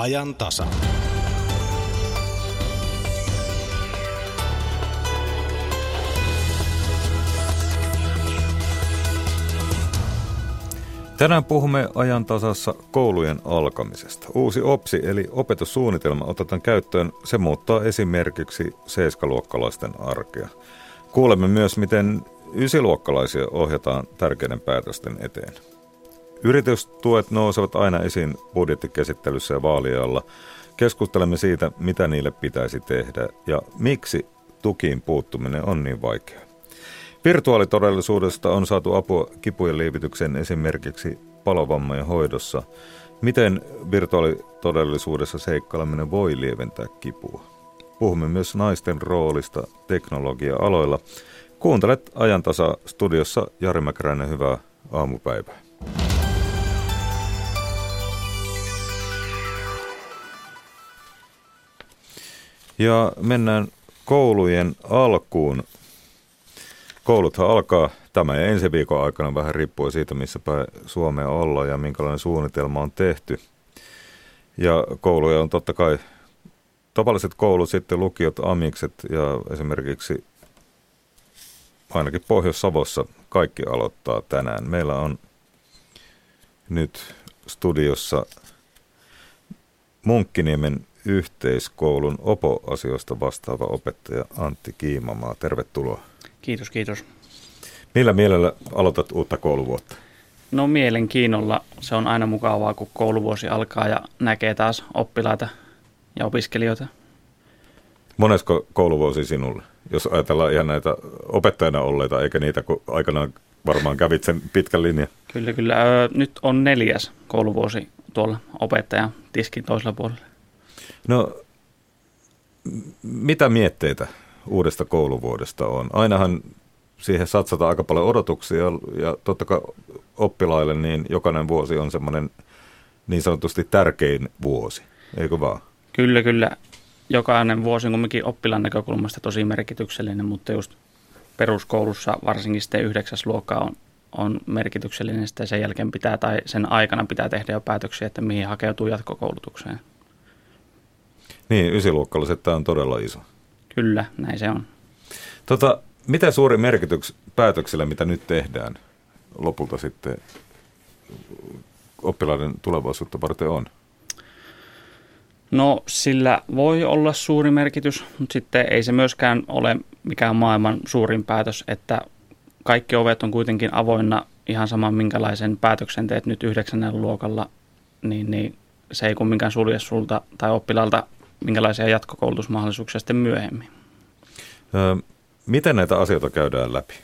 Ajantasa. Tänään puhumme ajantasassa koulujen alkamisesta. Uusi OPSI eli opetussuunnitelma otetaan käyttöön. Se muuttaa esimerkiksi 7-luokkalaisten arkea. Kuulemme myös, miten 9-luokkalaisia ohjataan tärkeiden päätösten eteen. Yritystuet nousevat aina esiin budjettikäsittelyssä ja vaalialla. Keskustelemme siitä, mitä niille pitäisi tehdä ja miksi tukiin puuttuminen on niin vaikeaa. Virtuaalitodellisuudesta on saatu apua kipujen lievitykseen esimerkiksi palovammojen hoidossa. Miten virtuaalitodellisuudessa seikkaileminen voi lieventää kipua? Puhumme myös naisten roolista teknologia-aloilla. Kuuntelet Ajantasa studiossa Jari Mäkäräinen, hyvää aamupäivää. Ja mennään koulujen alkuun. Kouluthan alkaa tämän ja ensi viikon aikana, vähän riippuen siitä, missä päin Suomea ollaan ja minkälainen suunnitelma on tehty. Ja kouluja on totta kai tavalliset koulut, sitten lukiot, amikset ja esimerkiksi ainakin Pohjois-Savossa kaikki aloittaa tänään. Meillä on nyt studiossa Munkkiniemen yhteiskoulun opo-asioista vastaava opettaja Antti Kiimamaa. Tervetuloa. Kiitos, kiitos. Millä mielellä aloitat uutta kouluvuotta? No mielenkiinnolla. Se on aina mukavaa, kun kouluvuosi alkaa ja näkee taas oppilaita ja opiskelijoita. Monesko kouluvuosi sinulle? Jos ajatellaan ihan näitä opettajana olleita, eikä niitä, kun aikanaan varmaan kävit sen pitkän linjan. Kyllä, kyllä. Nyt on 4. kouluvuosi tuolla opettajan tiskin toisella puolella. No, mitä mietteitä uudesta kouluvuodesta on? Ainahan siihen satsataan aika paljon odotuksia ja totta kai oppilaille niin jokainen vuosi on semmoinen niin sanotusti tärkein vuosi, eikö vaan? Kyllä, kyllä. Jokainen vuosi on kumminkin oppilaan näkökulmasta tosi merkityksellinen, mutta just peruskoulussa varsinkin sitten 9. luokka on merkityksellinen. Sitten sen jälkeen pitää tai sen aikana pitää tehdä jo päätöksiä, että mihin hakeutuu jatkokoulutukseen. Niin, 9-luokkalaiset tämä on todella iso. Kyllä, näin se on. Mitä suuri merkitys päätöksillä, mitä nyt tehdään, lopulta sitten oppilaiden tulevaisuutta varten on? No sillä voi olla suuri merkitys, mutta sitten ei se myöskään ole mikään maailman suurin päätös, että kaikki ovet on kuitenkin avoinna ihan sama minkälaisen päätöksen teet nyt 9. luokalla, niin se ei kumminkaan sulje sulta tai oppilaalta minkälaisia jatkokoulutusmahdollisuuksia sitten myöhemmin. Miten näitä asioita käydään läpi?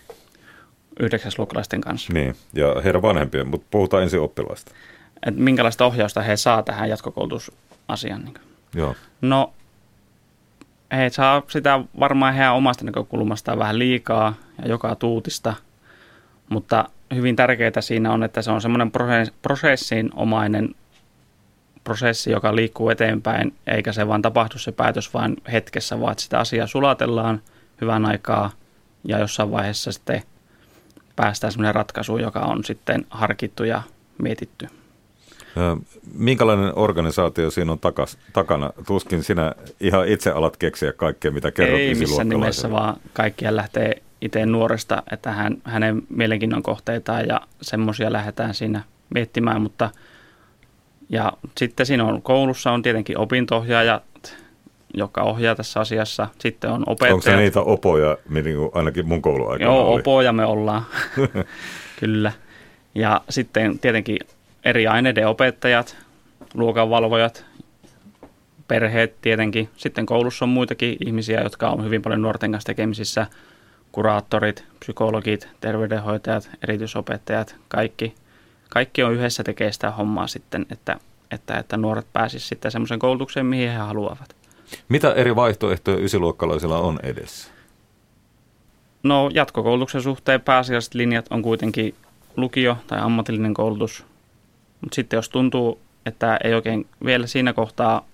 9. luokkalaisten kanssa. Niin, ja heidän vanhempien, mutta puhutaan ensin oppilaista. Et minkälaista ohjausta he saa tähän jatkokoulutusasiaan? Joo. No, he saa sitä varmaan heidän omasta näkökulmastaan vähän liikaa ja joka tuutista, mutta hyvin tärkeää siinä on, että se on semmoinen prosessinomainen prosessi, joka liikkuu eteenpäin, eikä se vaan tapahdu se päätös vain hetkessä, vaan sitä asiaa sulatellaan hyvän aikaa ja jossain vaiheessa sitten päästään semmoinen ratkaisu, joka on sitten harkittu ja mietitty. Minkälainen organisaatio siinä on takana? Tuskin sinä ihan itse alat keksiä kaikkea, mitä kerrot. Ei missään nimessä, vaan kaikkia lähtee itse nuoresta, että hänen mielenkiinnon kohteitaan ja semmoisia lähdetään siinä miettimään, mutta ja sitten siinä on koulussa on tietenkin opinto-ohjaajat, joka ohjaa tässä asiassa. Sitten on opettajat. Onko se niitä opoja, niin ainakin mun kouluaikana oli? Joo, opoja me ollaan. Kyllä. Ja sitten tietenkin eri aineiden opettajat, luokanvalvojat, perheet tietenkin. Sitten koulussa on muitakin ihmisiä, jotka on hyvin paljon nuorten kanssa tekemisissä. Kuraattorit, psykologit, terveydenhoitajat, erityisopettajat, kaikki. Kaikki on yhdessä tekee sitä hommaa sitten, että nuoret pääsisivät sitten semmoisen koulutukseen, mihin he haluavat. Mitä eri vaihtoehtoja 9-luokkalaisilla on edessä? No jatkokoulutuksen suhteen pääasialliset linjat on kuitenkin lukio tai ammatillinen koulutus. Mutta sitten jos tuntuu, että ei oikein vielä siinä kohtaa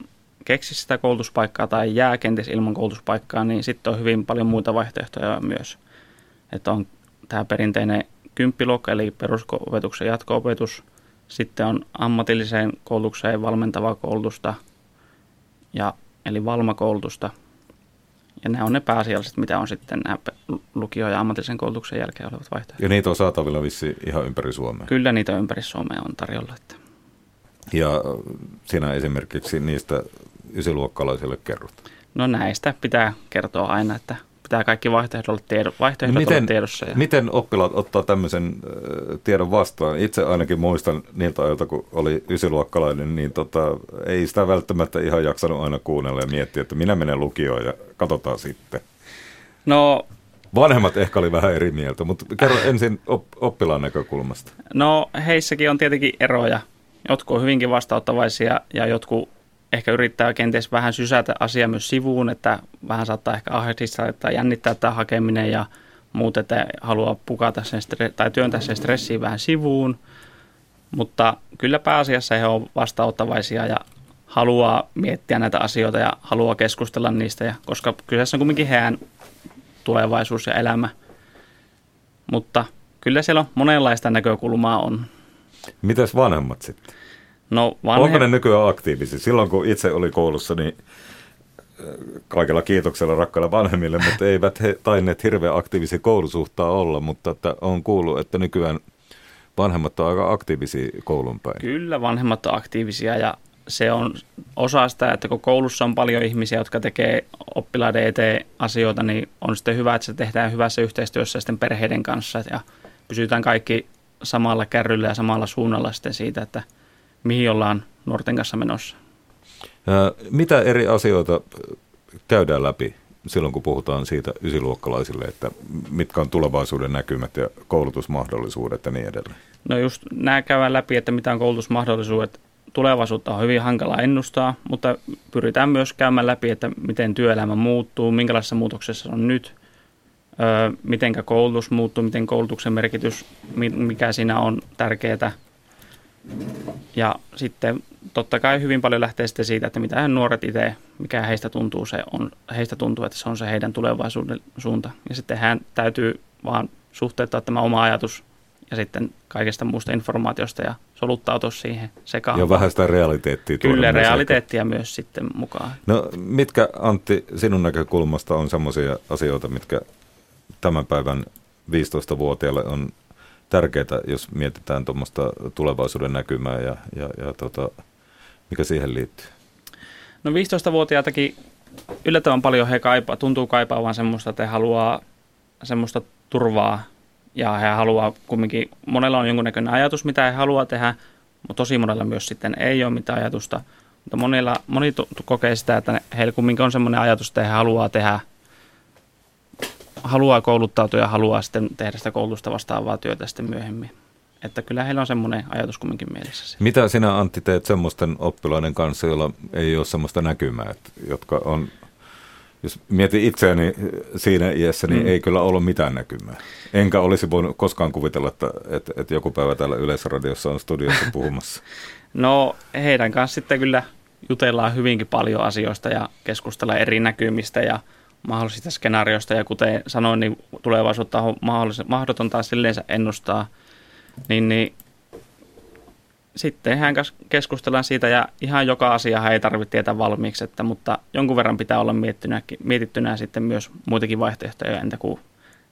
keksi sitä koulutuspaikkaa tai jää kenties ilman koulutuspaikkaa, niin sitten on hyvin paljon muita vaihtoehtoja myös. Että on tämä perinteinen 10. luokka, eli perusopetuksen jatko-opetus. Sitten on ammatilliseen koulutukseen valmentavaa koulutusta, eli valmakoulutusta. Ja nämä on ne pääasialliset, mitä on sitten nämä lukio- ja ammatillisen koulutuksen jälkeen olevat vaihtoehdot. Ja niitä on saatavilla vissiin ihan ympäri Suomea? Kyllä niitä ympäri Suomea on tarjolla. Että. Ja sinä esimerkiksi niistä ysiluokkalaisille kerrot? No näistä pitää kertoa aina, että pitää kaikki vaihtoehdot olla tiedossa. Ja. Miten oppilaat ottaa tämmöisen tiedon vastaan? Itse ainakin muistan niiltä ajoilta, kun oli ysiluokkalainen, niin ei sitä välttämättä ihan jaksanut aina kuunnella ja miettiä, että minä menen lukioon ja katsotaan sitten. No, vanhemmat ehkä oli vähän eri mieltä, mutta kerro ensin oppilaan näkökulmasta. No heissäkin on tietenkin eroja. Jotkut on hyvinkin vastaanottavaisia ja jotkut ehkä yrittää kenties vähän sysätä asiaa myös sivuun, että vähän saattaa ehkä ahdistaa tai jännittää tämä hakeminen ja muut, että haluaa pukata sen tai työntää sen stressiin vähän sivuun. Mutta kyllä pääasiassa he ovat vastaanottavaisia ja haluaa miettiä näitä asioita ja haluaa keskustella niistä, ja koska kyseessä on kuitenkin heidän tulevaisuus ja elämä. Mutta kyllä siellä on monenlaista näkökulmaa on. Mitäs vanhemmat sitten? No, onko ne nykyään aktiivisia? Silloin kun itse oli koulussa, niin kaikella kiitoksella rakkailla vanhemmille, mutta eivät he tainneet hirveän aktiivisia koulusuhtaa olla, mutta että on kuullut, että nykyään vanhemmat on aika aktiivisia koulun päin. Kyllä vanhemmat on aktiivisia ja se on osa sitä, että kun koulussa on paljon ihmisiä, jotka tekee oppilaiden eteen asioita, niin on sitten hyvä, että se tehdään hyvässä yhteistyössä sitten perheiden kanssa ja pysytään kaikki samalla kärryllä ja samalla suunnalla sitten siitä, että mihin ollaan nuorten kanssa menossa. Mitä eri asioita käydään läpi silloin, kun puhutaan siitä ysiluokkalaisille, että mitkä on tulevaisuuden näkymät ja koulutusmahdollisuudet ja niin edelleen? No just nämä käydään läpi, että mitä on koulutusmahdollisuudet. Tulevaisuutta on hyvin hankala ennustaa, mutta pyritään myös käymään läpi, että miten työelämä muuttuu, minkälaisessa muutoksessa on nyt, mitenkä koulutus muuttuu, miten koulutuksen merkitys, mikä siinä on tärkeää. Ja sitten totta kai hyvin paljon lähtee sitten siitä, että mitä nuoret itse, mikä heistä tuntuu, että se on se heidän tulevaisuuden suunta. Ja sitten hän täytyy vaan suhteuttaa tämä oma ajatus ja sitten kaikesta muusta informaatiosta ja soluttautua siihen sekaan. Ja vähän sitä realiteettia. Kyllä, realiteettia myös sitten mukaan. No mitkä, Antti, sinun näkökulmasta on semmoisia asioita, mitkä tämän päivän 15-vuotiaille on tärkeää, jos mietitään tuommoista tulevaisuuden näkymää ja mikä siihen liittyy? No 15-vuotiaitakin yllättävän paljon he tuntuu kaipaavan semmoista, että he haluaa semmoista turvaa ja he haluaa kumminkin, monella on jonkunnäköinen ajatus, mitä he haluaa tehdä, mutta tosi monella myös sitten ei ole mitään ajatusta, mutta moni kokee sitä, että heillä kumminkin on semmoinen ajatus, että he haluaa tehdä, haluaa kouluttautua ja haluaa sitten tehdä sitä koulutusta vastaavaa työtä sitten myöhemmin. Että kyllä heillä on semmoinen ajatus kumminkin mielessä. Mitä sinä, Antti, teet semmoisten oppilaiden kanssa, joilla ei ole semmoista näkymää, että, jotka on, jos mietin itseäni siinä iässä, niin ei kyllä ole mitään näkymää. Enkä olisi voinut koskaan kuvitella, että joku päivä täällä Yleisradiossa on studiossa puhumassa. No heidän kanssa sitten kyllä jutellaan hyvinkin paljon asioista ja keskustellaan eri näkymistä ja mahdollisista skenaarioista, ja kuten sanoin, niin tulevaisuutta on mahdotonta silleensä ennustaa, niin sitten hän keskustellaan siitä, ja ihan joka asiahan ei tarvitse tietää valmiiksi, mutta jonkun verran pitää olla mietittynä sitten myös muitakin vaihtoehtoja, entä kuin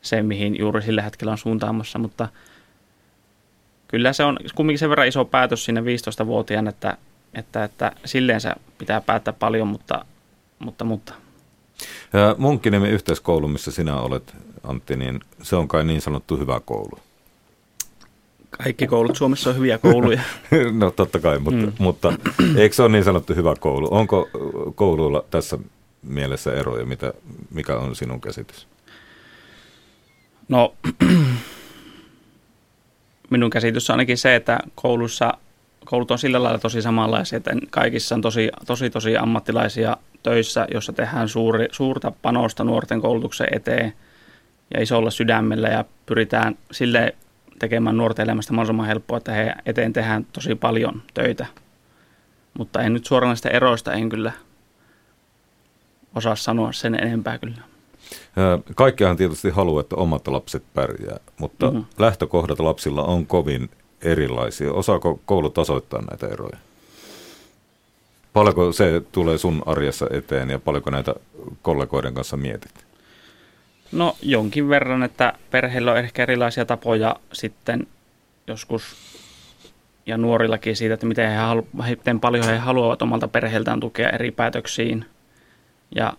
se, mihin juuri sillä hetkellä on suuntaamassa, mutta kyllä se on kumminkin sen verran iso päätös siinä 15-vuotiaan, että silleensä pitää päättää paljon, mutta. Munkkiniemen yhteiskoulu, missä sinä olet, Antti, niin se on kai niin sanottu hyvä koulu. Kaikki koulut Suomessa on hyviä kouluja. No totta kai, mutta eikö se ole niin sanottu hyvä koulu? Onko kouluilla tässä mielessä eroja? Mikä on sinun käsitys? No minun käsitys on ainakin se, että koulut on sillä lailla tosi samanlaisia, että kaikissa on tosi ammattilaisia töissä, jossa tehdään suurta panosta nuorten koulutuksen eteen ja isolla sydämellä ja pyritään sille tekemään nuorten elämästä mahdollisimman helppoa, että he eteen tehdään tosi paljon töitä. Mutta en nyt suoraan sitä eroista, en kyllä osaa sanoa sen enempää kyllä. Kaikkihan tietysti haluaa, että omat lapset pärjää, mutta lähtökohdat lapsilla on kovin erilaisia. Osaako koulu tasoittaa näitä eroja? Paljonko se tulee sun arjessa eteen ja paljonko näitä kollegoiden kanssa mietit? No jonkin verran, että perheillä on ehkä erilaisia tapoja sitten joskus ja nuorillakin siitä, että miten paljon he haluavat omalta perheeltään tukea eri päätöksiin. Ja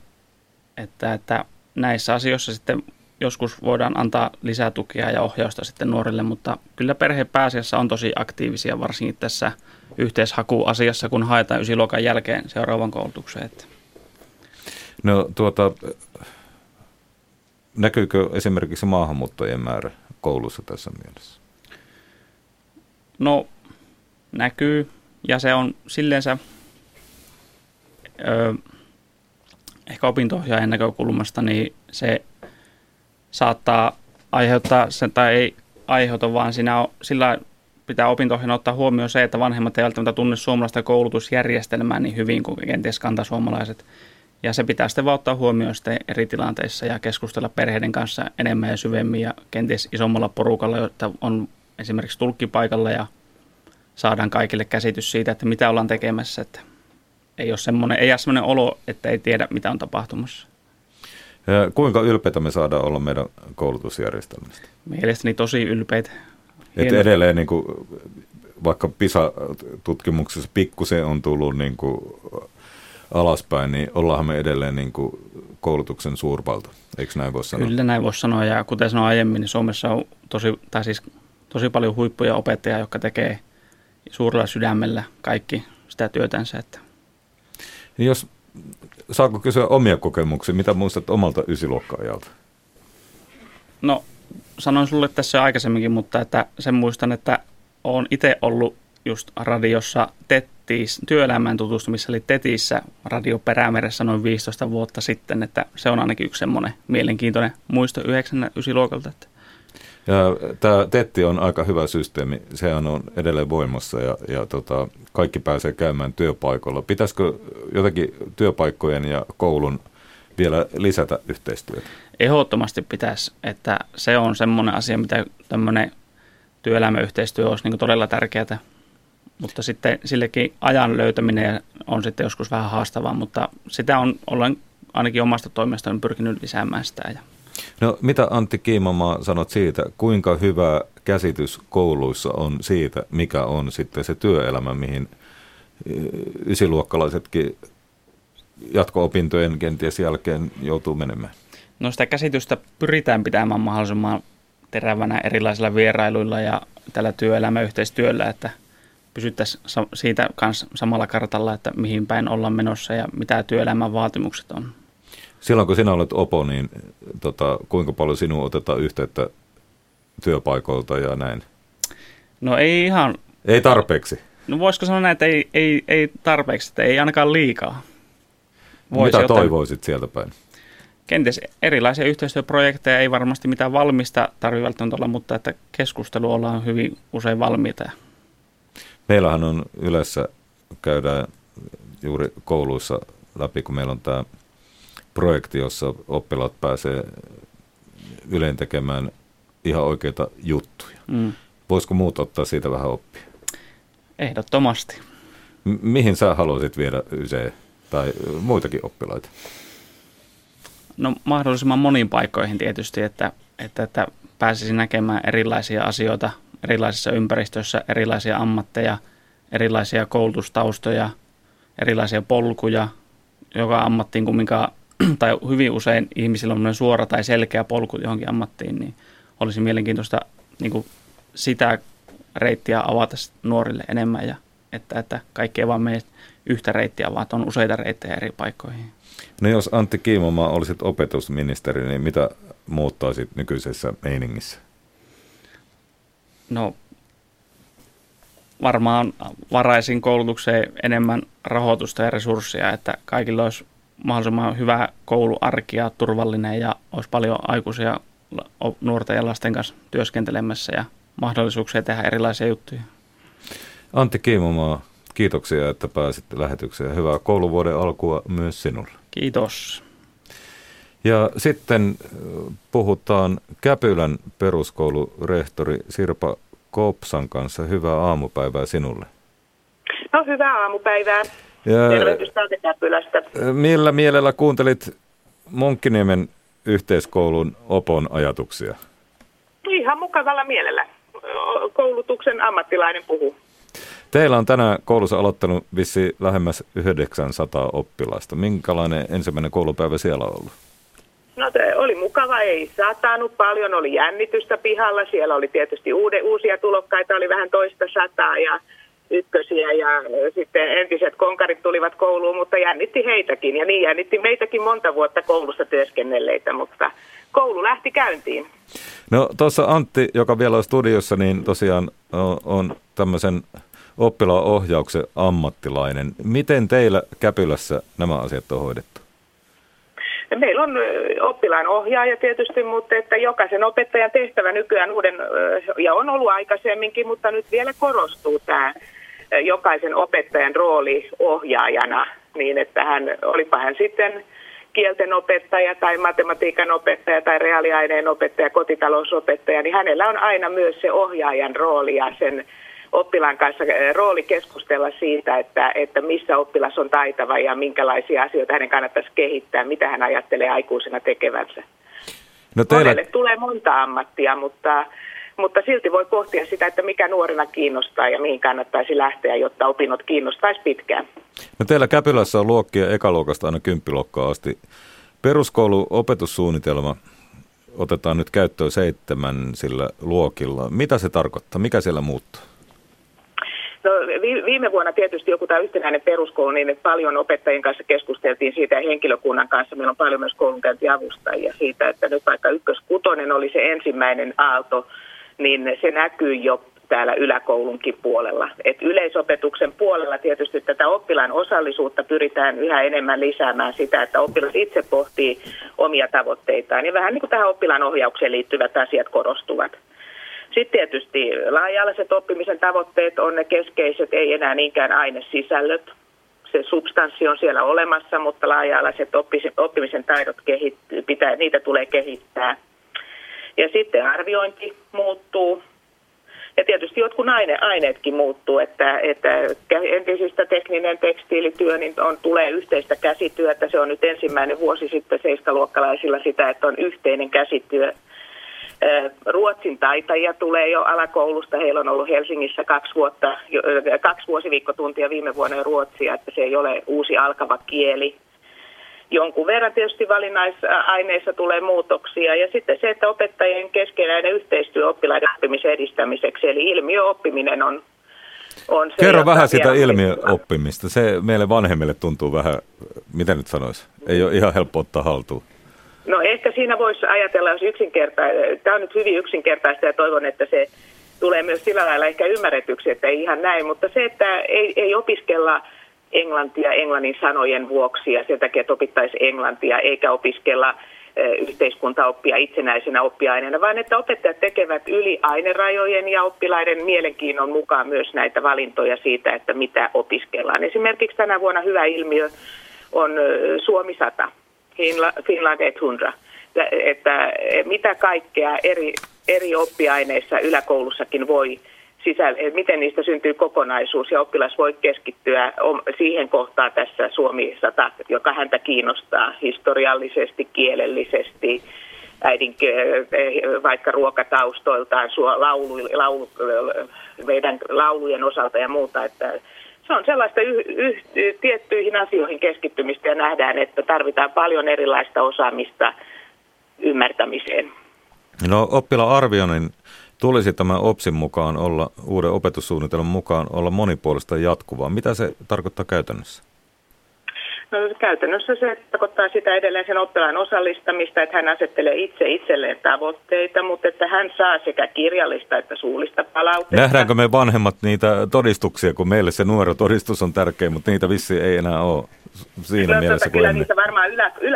että näissä asioissa sitten joskus voidaan antaa lisää tukea ja ohjausta sitten nuorille, mutta kyllä perhe pääasiassa on tosi aktiivisia, varsinkin tässä yhteishakuasiassa, kun haetaan 9-luokan jälkeen seuraavan koulutukseen. No näkyykö esimerkiksi maahanmuuttajien määrä koulussa tässä mielessä? No näkyy, ja se on silleensä ehkä opinto-ohjaajan näkökulmasta, niin se saattaa aiheuttaa sen, tai ei aiheuta, vaan sillä pitää opinto-ohjaajan ottaa huomioon se, että vanhemmat eivät välttämättä tunne suomalaista koulutusjärjestelmää niin hyvin kuin kenties kantasuomalaiset. Ja se pitää sitten vaan ottaa huomioon sitten eri tilanteissa ja keskustella perheiden kanssa enemmän ja syvemmin ja kenties isommalla porukalla, jotta on esimerkiksi tulkki paikalla ja saadaan kaikille käsitys siitä, että mitä ollaan tekemässä. Että ei ole semmoinen olo, että ei tiedä, mitä on tapahtumassa. Ja kuinka ylpeitä me saadaan olla meidän koulutusjärjestelmästä? Mielestäni tosi ylpeitä. Että edelleen niin kuin, vaikka PISA-tutkimuksessa pikkusen on tullut niin kuin alaspäin, niin ollaanhan me edelleen niin kuin koulutuksen suurvalta. Eikö näin voi sanoa? Kyllä näin voi sanoa, ja kuten sanoin aiemmin, niin Suomessa on tosi paljon huippuja opettajia, jotka tekee suurella sydämellä kaikki sitä työtänsä. Että. Jos saako kysyä omia kokemuksia, mitä muistat omalta 9-luokka-ajalta? No sanoin sulle tässä aikaisemminkin, mutta että sen muistan, että olen itse ollut just radiossa työelämään tutustumissa, eli TETissä Radio Perämeressä noin 15 vuotta sitten, että se on ainakin yksi semmoinen mielenkiintoinen muisto 9-luokalta. Tämä TET on aika hyvä systeemi, sehän on edelleen voimassa ja kaikki pääsee käymään työpaikoilla. Pitäisikö jotakin työpaikkojen ja koulun vielä lisätä yhteistyötä? Ehdottomasti pitäisi, että se on semmoinen asia, mitä tämmöinen työelämäyhteistyö olisi niin kuin todella tärkeää. Mutta sitten sillekin ajan löytäminen on sitten joskus vähän haastavaa, mutta sitä olen ainakin omasta toimestani pyrkinyt lisäämään sitä. No, mitä Antti Kiimamaa sanot siitä, kuinka hyvä käsitys kouluissa on siitä, mikä on sitten se työelämä, mihin ysiluokkalaisetkin jatko-opintojen kenties jälkeen joutuu menemään? No sitä käsitystä pyritään pitämään mahdollisimman terävänä erilaisilla vierailuilla ja tällä työelämäyhteistyöllä, että pysyttäisiin siitä kanssa samalla kartalla, että mihin päin ollaan menossa ja mitä työelämän vaatimukset on. Silloin kun sinä olet opo, niin kuinka paljon sinua otetaan yhteyttä työpaikolta ja näin? No ei ihan. Ei tarpeeksi? No voisiko sanoa näin, että ei tarpeeksi, että ei ainakaan liikaa. Mitä toivoisit sieltä päin? Kenties erilaisia yhteistyöprojekteja, ei varmasti mitään valmista tarvitse välttämättä olla, mutta että keskustelu ollaan hyvin usein valmiita. Meillähän on yleensä, käydään juuri kouluissa läpi, kun meillä on tämä projekti, jossa oppilaat pääsee Yleen tekemään ihan oikeita juttuja. Mm. Voisiko muut ottaa siitä vähän oppia? Ehdottomasti. Mihin sä haluaisit viedä Yle tai muitakin oppilaita? No mahdollisimman moniin paikkoihin tietysti, että pääsisi näkemään erilaisia asioita, erilaisissa ympäristöissä, erilaisia ammatteja, erilaisia koulutustaustoja, erilaisia polkuja, joka ammattiin kumminkaan, tai hyvin usein ihmisillä on suora tai selkeä polku johonkin ammattiin, niin olisi mielenkiintoista niin kuin sitä reittiä avata nuorille enemmän, ja että kaikki ei vaan mene yhtä reittiä, vaan on useita reittejä eri paikkoihin. No jos Antti Kiimamaa olisit opetusministeri, niin mitä muuttaisit nykyisessä meiningissä? No varmaan varaisin koulutukseen enemmän rahoitusta ja resursseja, että kaikilla olisi mahdollisimman hyvä kouluarki ja turvallinen ja olisi paljon aikuisia nuorten ja lasten kanssa työskentelemässä ja mahdollisuuksia tehdä erilaisia juttuja. Antti Kiimamaa, kiitoksia, että pääsit lähetykseen. Hyvää kouluvuoden alkua myös sinulle. Kiitos. Ja sitten puhutaan Käpylän peruskoulurehtori Sirpa Kopsan kanssa. Hyvää aamupäivää sinulle. No hyvää aamupäivää. Tervetuloa Käpylästä. Millä mielellä kuuntelit Munkkiniemen yhteiskoulun opon ajatuksia? Ihan mukavalla mielellä. Koulutuksen ammattilainen puhuu. Teillä on tänään koulussa aloittanut vissiin lähemmäs 900 oppilasta. Minkälainen ensimmäinen koulupäivä siellä on ollut? No oli mukava, ei satanut paljon, oli jännitystä pihalla. Siellä oli tietysti uusia tulokkaita, oli vähän toista sataa ja ykkösiä ja sitten entiset konkarit tulivat kouluun, mutta jännitti heitäkin. Ja niin jännitti meitäkin monta vuotta koulussa työskennelleitä, mutta koulu lähti käyntiin. No tuossa Antti, joka vielä on studiossa, niin tosiaan on tämmöisen oppilaan ohjauksen ammattilainen. Miten teillä Käpylässä nämä asiat on hoidettu? Meillä on oppilaan ohjaaja tietysti, mutta että jokaisen opettajan tehtävä nykyään ja on ollut aikaisemminkin, mutta nyt vielä korostuu tämä jokaisen opettajan rooli ohjaajana, niin että olipa hän sitten kielten opettaja tai matematiikan opettaja tai reaaliaineen opettaja, kotitalousopettaja, niin hänellä on aina myös se ohjaajan rooli ja sen oppilaan kanssa rooli keskustella siitä, että missä oppilas on taitava ja minkälaisia asioita hänen kannattaisi kehittää, mitä hän ajattelee aikuisena tekevänsä. No monelle tulee monta ammattia, mutta silti voi pohtia sitä, että mikä nuorena kiinnostaa ja mihin kannattaisi lähteä, jotta opinnot kiinnostaisi pitkään. No teillä Käpylässä on luokkia ekaluokasta aina 10-luokkaan asti. Peruskouluopetussuunnitelma otetaan nyt käyttöön 7 luokilla. Mitä se tarkoittaa? Mikä siellä muuttuu? No, viime vuonna tietysti joku tämä yhtenäinen peruskoulu, niin paljon opettajien kanssa keskusteltiin siitä ja henkilökunnan kanssa. Meillä on paljon myös koulunkäyntiavustajia siitä, että nyt vaikka 1.6 oli se ensimmäinen aalto, niin se näkyy jo täällä yläkoulunkin puolella. Et yleisopetuksen puolella tietysti tätä oppilaan osallisuutta pyritään yhä enemmän lisäämään sitä, että oppilas itse pohtii omia tavoitteitaan. Ja vähän niin kuin tähän oppilaan ohjaukseen liittyvät asiat korostuvat. Sitten tietysti laaja-alaiset oppimisen tavoitteet on ne keskeiset, ei enää niinkään ainesisällöt. Se substanssi on siellä olemassa, mutta laaja-alaiset oppimisen taidot niitä tulee kehittää. Ja sitten arviointi muuttuu. Ja tietysti jotkut aineetkin muuttuu, että entisistä tekninen tekstiilityö niin tulee yhteistä käsityötä. Se on nyt ensimmäinen vuosi sitten 7-luokkalaisilla sitä, että on yhteinen käsityö. Ruotsin taitajia tulee jo alakoulusta. Heillä on ollut Helsingissä 2 vuosiviikkotuntia viime vuonna ruotsia, että se ei ole uusi alkava kieli. Jonkun verran tietysti valinnaisaineissa tulee muutoksia. Ja sitten se, että opettajien keskenäinen yhteistyö oppilaiden oppimisen edistämiseksi, eli ilmiöoppiminen on se. Kerro vähän sitä ilmiöoppimista. Se meille vanhemmille tuntuu vähän, mitä nyt sanoisi, ei ole ihan helppo ottaa haltuun. No ehkä siinä voisi ajatella, jos tämä on nyt hyvin yksinkertaista ja toivon, että se tulee myös sillä lailla ehkä ymmärretyksi, että ei ihan näin, mutta se, että ei opiskella englantia englannin sanojen vuoksi ja sen takia, että opittaisiin englantia eikä opiskella yhteiskuntaoppia itsenäisenä oppiaineena, vaan että opettajat tekevät yli ainerajojen ja oppilaiden mielenkiinnon mukaan myös näitä valintoja siitä, että mitä opiskellaan. Esimerkiksi tänä vuonna hyvä ilmiö on Suomi 100. Finland 100, että mitä kaikkea eri oppiaineissa yläkoulussakin voi sisällä, miten niistä syntyy kokonaisuus ja oppilas voi keskittyä siihen kohtaan tässä Suomi 100, joka häntä kiinnostaa historiallisesti, kielellisesti, vaikka ruokataustoiltaan, meidän laulujen osalta ja muuta, että se on sellaista tiettyihin asioihin keskittymistä ja nähdään, että tarvitaan paljon erilaista osaamista ymmärtämiseen. No oppilaan arvioinnin tulisi tämän OPSin mukaan olla, uuden opetussuunnitelman mukaan olla monipuolista ja jatkuvaa. Mitä se tarkoittaa käytännössä? No, käytännössä se tarkoittaa sitä edelleen sen oppilaan osallistamista, että hän asettelee itselleen tavoitteita, mutta että hän saa sekä kirjallista että suullista palautetta. Nähdäänkö me vanhemmat niitä todistuksia, kun meille se numerotodistus on tärkeä, mutta niitä vissiin ei enää ole siinä mielessä kuin ennen. Niitä varmaan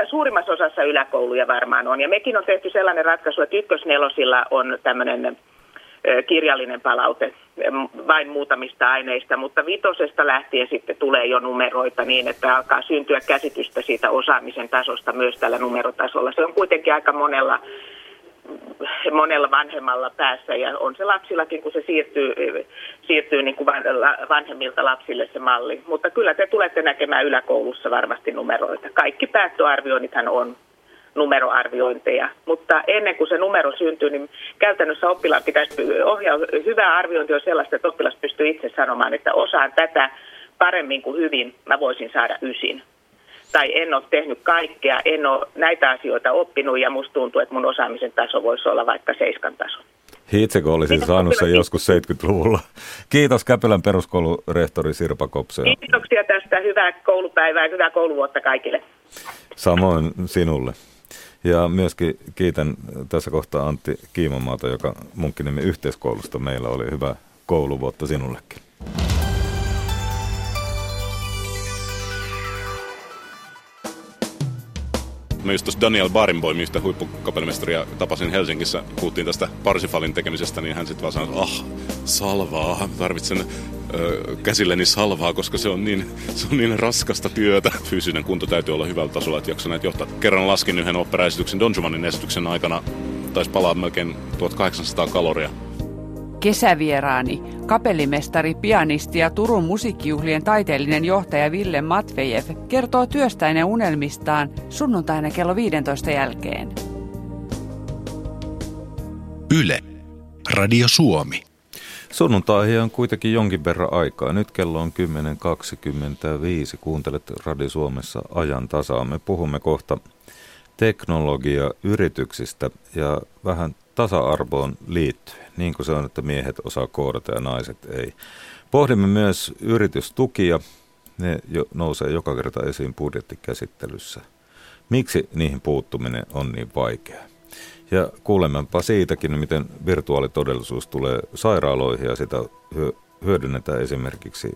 suurimmassa osassa yläkouluja varmaan on, ja mekin on tehty sellainen ratkaisu, että 1.4 on tämmöinen kirjallinen palaute vain muutamista aineista, mutta 5 lähtien sitten tulee jo numeroita niin, että alkaa syntyä käsitystä siitä osaamisen tasosta myös tällä numerotasolla. Se on kuitenkin aika monella monella vanhemmalla päässä, ja on se lapsillakin, kun se siirtyy niin kuin vanhemmilta lapsille se malli. Mutta kyllä te tulette näkemään yläkoulussa varmasti numeroita. Kaikki päättöarvioinnithan on numeroarviointeja, mutta ennen kuin se numero syntyy, niin käytännössä oppilaan pitäisi hyvä arviointi on sellaista, että oppilas pystyy itse sanomaan, että osaan tätä paremmin kuin hyvin, mä voisin saada 9. Tai en ole tehnyt kaikkea, en ole näitä asioita oppinut ja musta tuntuu, että mun osaamisen taso voisi olla vaikka 7 taso. Itsekö olisin saanut sen joskus 70-luvulla. Kiitos Käpylän peruskoulun rehtori Sirpa Kopsa. Kiitoksia tästä, hyvää koulupäivää, hyvää kouluvuotta kaikille. Samoin sinulle. Ja myöskin kiitän tässä kohtaa Antti Kiimamaata, joka Munkkiniemen yhteiskoulusta meillä oli. Hyvää kouluvuotta sinullekin. Mä just tuossa Daniel Barenboim, yhtä huippukapellimestaria, tapasin Helsingissä, puhuttiin tästä Parsifalin tekemisestä, niin hän sitten vaan sanoi, salvaa, tarvitsen käsilleni salvaa, koska se on niin raskasta työtä. Fyysinen kunto täytyy olla hyvällä tasolla, että jaksa näitä johtaa. Kerran laskin yhden operaesityksen Don Giovannin esityksen aikana, taisi palaa melkein 1800 kaloria. Kesävieraani, kapellimestari, pianisti ja Turun musiikkijuhlien taiteellinen johtaja Ville Matvejev kertoo työstään ja unelmistaan sunnuntaina kello 15 jälkeen. Yle, Radio Suomi. Sunnuntaihin on kuitenkin jonkin verran aikaa. Nyt kello on 10.25. Kuuntelet Radio Suomessa ajan tasaa. Me puhumme kohta teknologiayrityksistä ja vähän tasa-arvoon liittyen, niin kuin se on, että miehet osaa koodata ja naiset ei. Pohdimme myös yritystukia, ne nousee joka kerta esiin budjettikäsittelyssä. Miksi niihin puuttuminen on niin vaikeaa? Ja kuulemmepa siitäkin, miten virtuaalitodellisuus tulee sairaaloihin ja sitä hyödynnetään esimerkiksi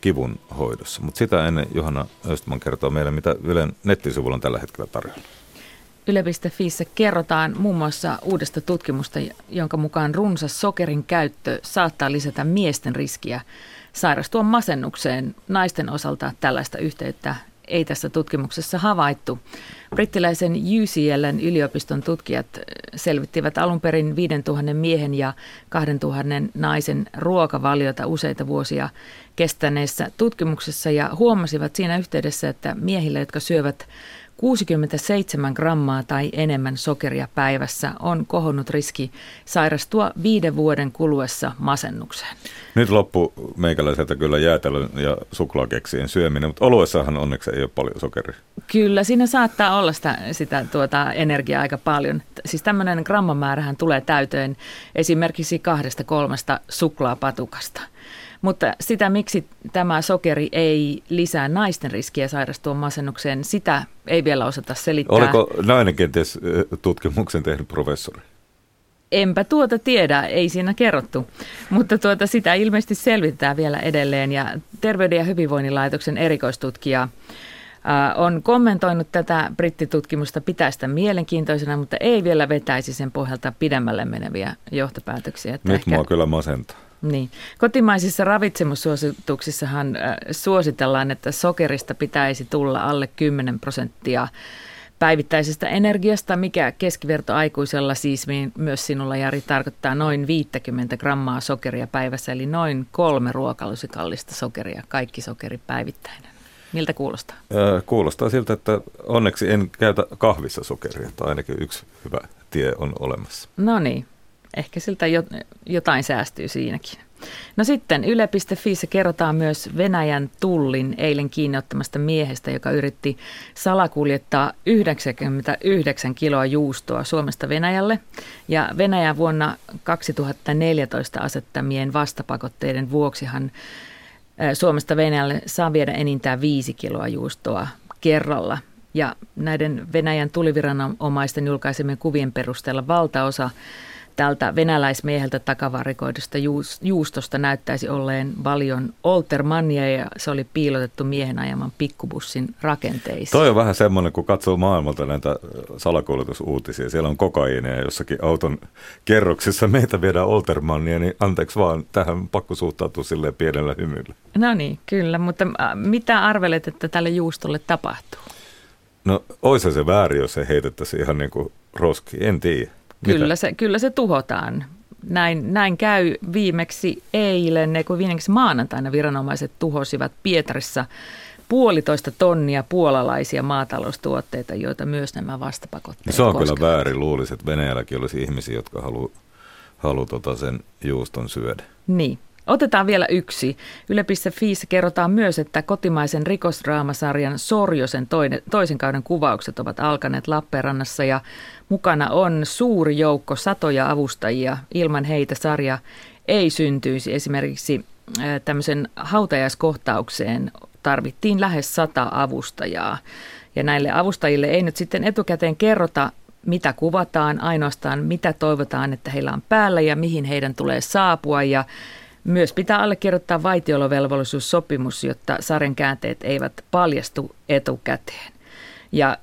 kivun hoidossa. Mutta sitä ennen Johanna Östman kertoo meille, mitä Ylen nettisivulla on tällä hetkellä tarjolla. Yle.fiissä kerrotaan muun muassa uudesta tutkimusta, jonka mukaan runsas sokerin käyttö saattaa lisätä miesten riskiä sairastua masennukseen. Naisten osalta tällaista yhteyttä ei tässä tutkimuksessa havaittu. Brittiläisen UCL:n yliopiston tutkijat selvittivät alun perin 5000 miehen ja 2000 naisen ruokavaliota useita vuosia kestäneessä tutkimuksessa ja huomasivat siinä yhteydessä, että miehillä, jotka syövät 67 grammaa tai enemmän sokeria päivässä, on kohonnut riski sairastua 5 vuoden kuluessa masennukseen. Nyt loppu meikäläiseltä kyllä jäätelön ja suklaakeksien syöminen, mutta oluessahan onneksi ei ole paljon sokeria. Kyllä, siinä saattaa olla sitä energiaa aika paljon. Siis tämmöinen grammamäärähän tulee täyteen esimerkiksi 2-3 suklaapatukasta. Mutta sitä, miksi tämä sokeri ei lisää naisten riskiä sairastua masennukseen, sitä ei vielä osata selittää. Oliko nainen kenties tutkimuksen tehnyt professori? Enpä tuota tiedä, ei siinä kerrottu, mutta sitä ilmeisesti selvitetään vielä edelleen. Ja Terveyden ja hyvinvoinnin laitoksen erikoistutkija on kommentoinut tätä brittitutkimusta, pitää sitä mielenkiintoisena, mutta ei vielä vetäisi sen pohjalta pidemmälle meneviä johtopäätöksiä. Nyt ehkä mua kyllä masentaa. Niin. Kotimaisissa ravitsemussuosituksissahan suositellaan, että sokerista pitäisi tulla alle 10% päivittäisestä energiasta, mikä keskivertoaikuisella, siis myös sinulla Jari, tarkoittaa noin 50 grammaa sokeria päivässä, eli noin 3 ruokalusikallista sokeria, kaikki sokeri päivittäinen. Miltä kuulostaa? Kuulostaa siltä, että onneksi en käytä kahvissa sokeria, tai ainakin yksi hyvä tie on olemassa. No niin. Ehkä siltä jotain säästyy siinäkin. No sitten Yle.fiissä kerrotaan myös Venäjän tullin eilen kiinni ottamasta miehestä, joka yritti salakuljettaa 99 kiloa juustoa Suomesta Venäjälle. Ja Venäjän vuonna 2014 asettamien vastapakotteiden vuoksihan Suomesta Venäjälle saa viedä enintään 5 kiloa juustoa kerralla. Ja näiden Venäjän tuliviranomaisten julkaisemien kuvien perusteella valtaosa tältä venäläismieheltä takavarikoidusta juustosta näyttäisi olleen Valion Oltermannia, ja se oli piilotettu miehen ajaman pikkubussin rakenteisiin. Toi on vähän semmoinen, kun katsoo maailmalta näitä salakuljetusuutisia. Siellä on kokaiineja jossakin auton kerroksessa. Meitä viedään Oltermannia, niin anteeksi vaan, tähän pakko suhtautua silleen pienellä hymyllä. No niin, kyllä, mutta mitä arvelet, että tälle juustolle tapahtuu? No, ois se väärin, jos se heitettäisiin ihan niin kuin roski, en tiedä. Kyllä se tuhotaan. Näin käy. Viimeksi eilen, kun viimeksi maanantaina viranomaiset tuhosivat Pietarissa 1,5 tonnia puolalaisia maataloustuotteita, joita myös nämä vastapakotteet koskevat. Se on kyllä väärin. Luulisi, että Venäjälläkin olisi ihmisiä, jotka haluaa sen juuston syödä. Niin. Otetaan vielä yksi. Yle.fiissä kerrotaan myös, että kotimaisen rikosdraamasarjan Sorjosen toisen kauden kuvaukset ovat alkaneet Lappeenrannassa ja mukana on suuri joukko satoja avustajia. Ilman heitä sarja ei syntyisi. Esimerkiksi tämmöisen hautajaiskohtaukseen tarvittiin lähes 100 avustajaa ja näille avustajille ei nyt sitten etukäteen kerrota, mitä kuvataan, ainoastaan mitä toivotaan, että heillä on päällä ja mihin heidän tulee saapua ja myös pitää allekirjoittaa vaitiolovelvollisuussopimus, jotta sarjan käänteet eivät paljastu etukäteen. Ja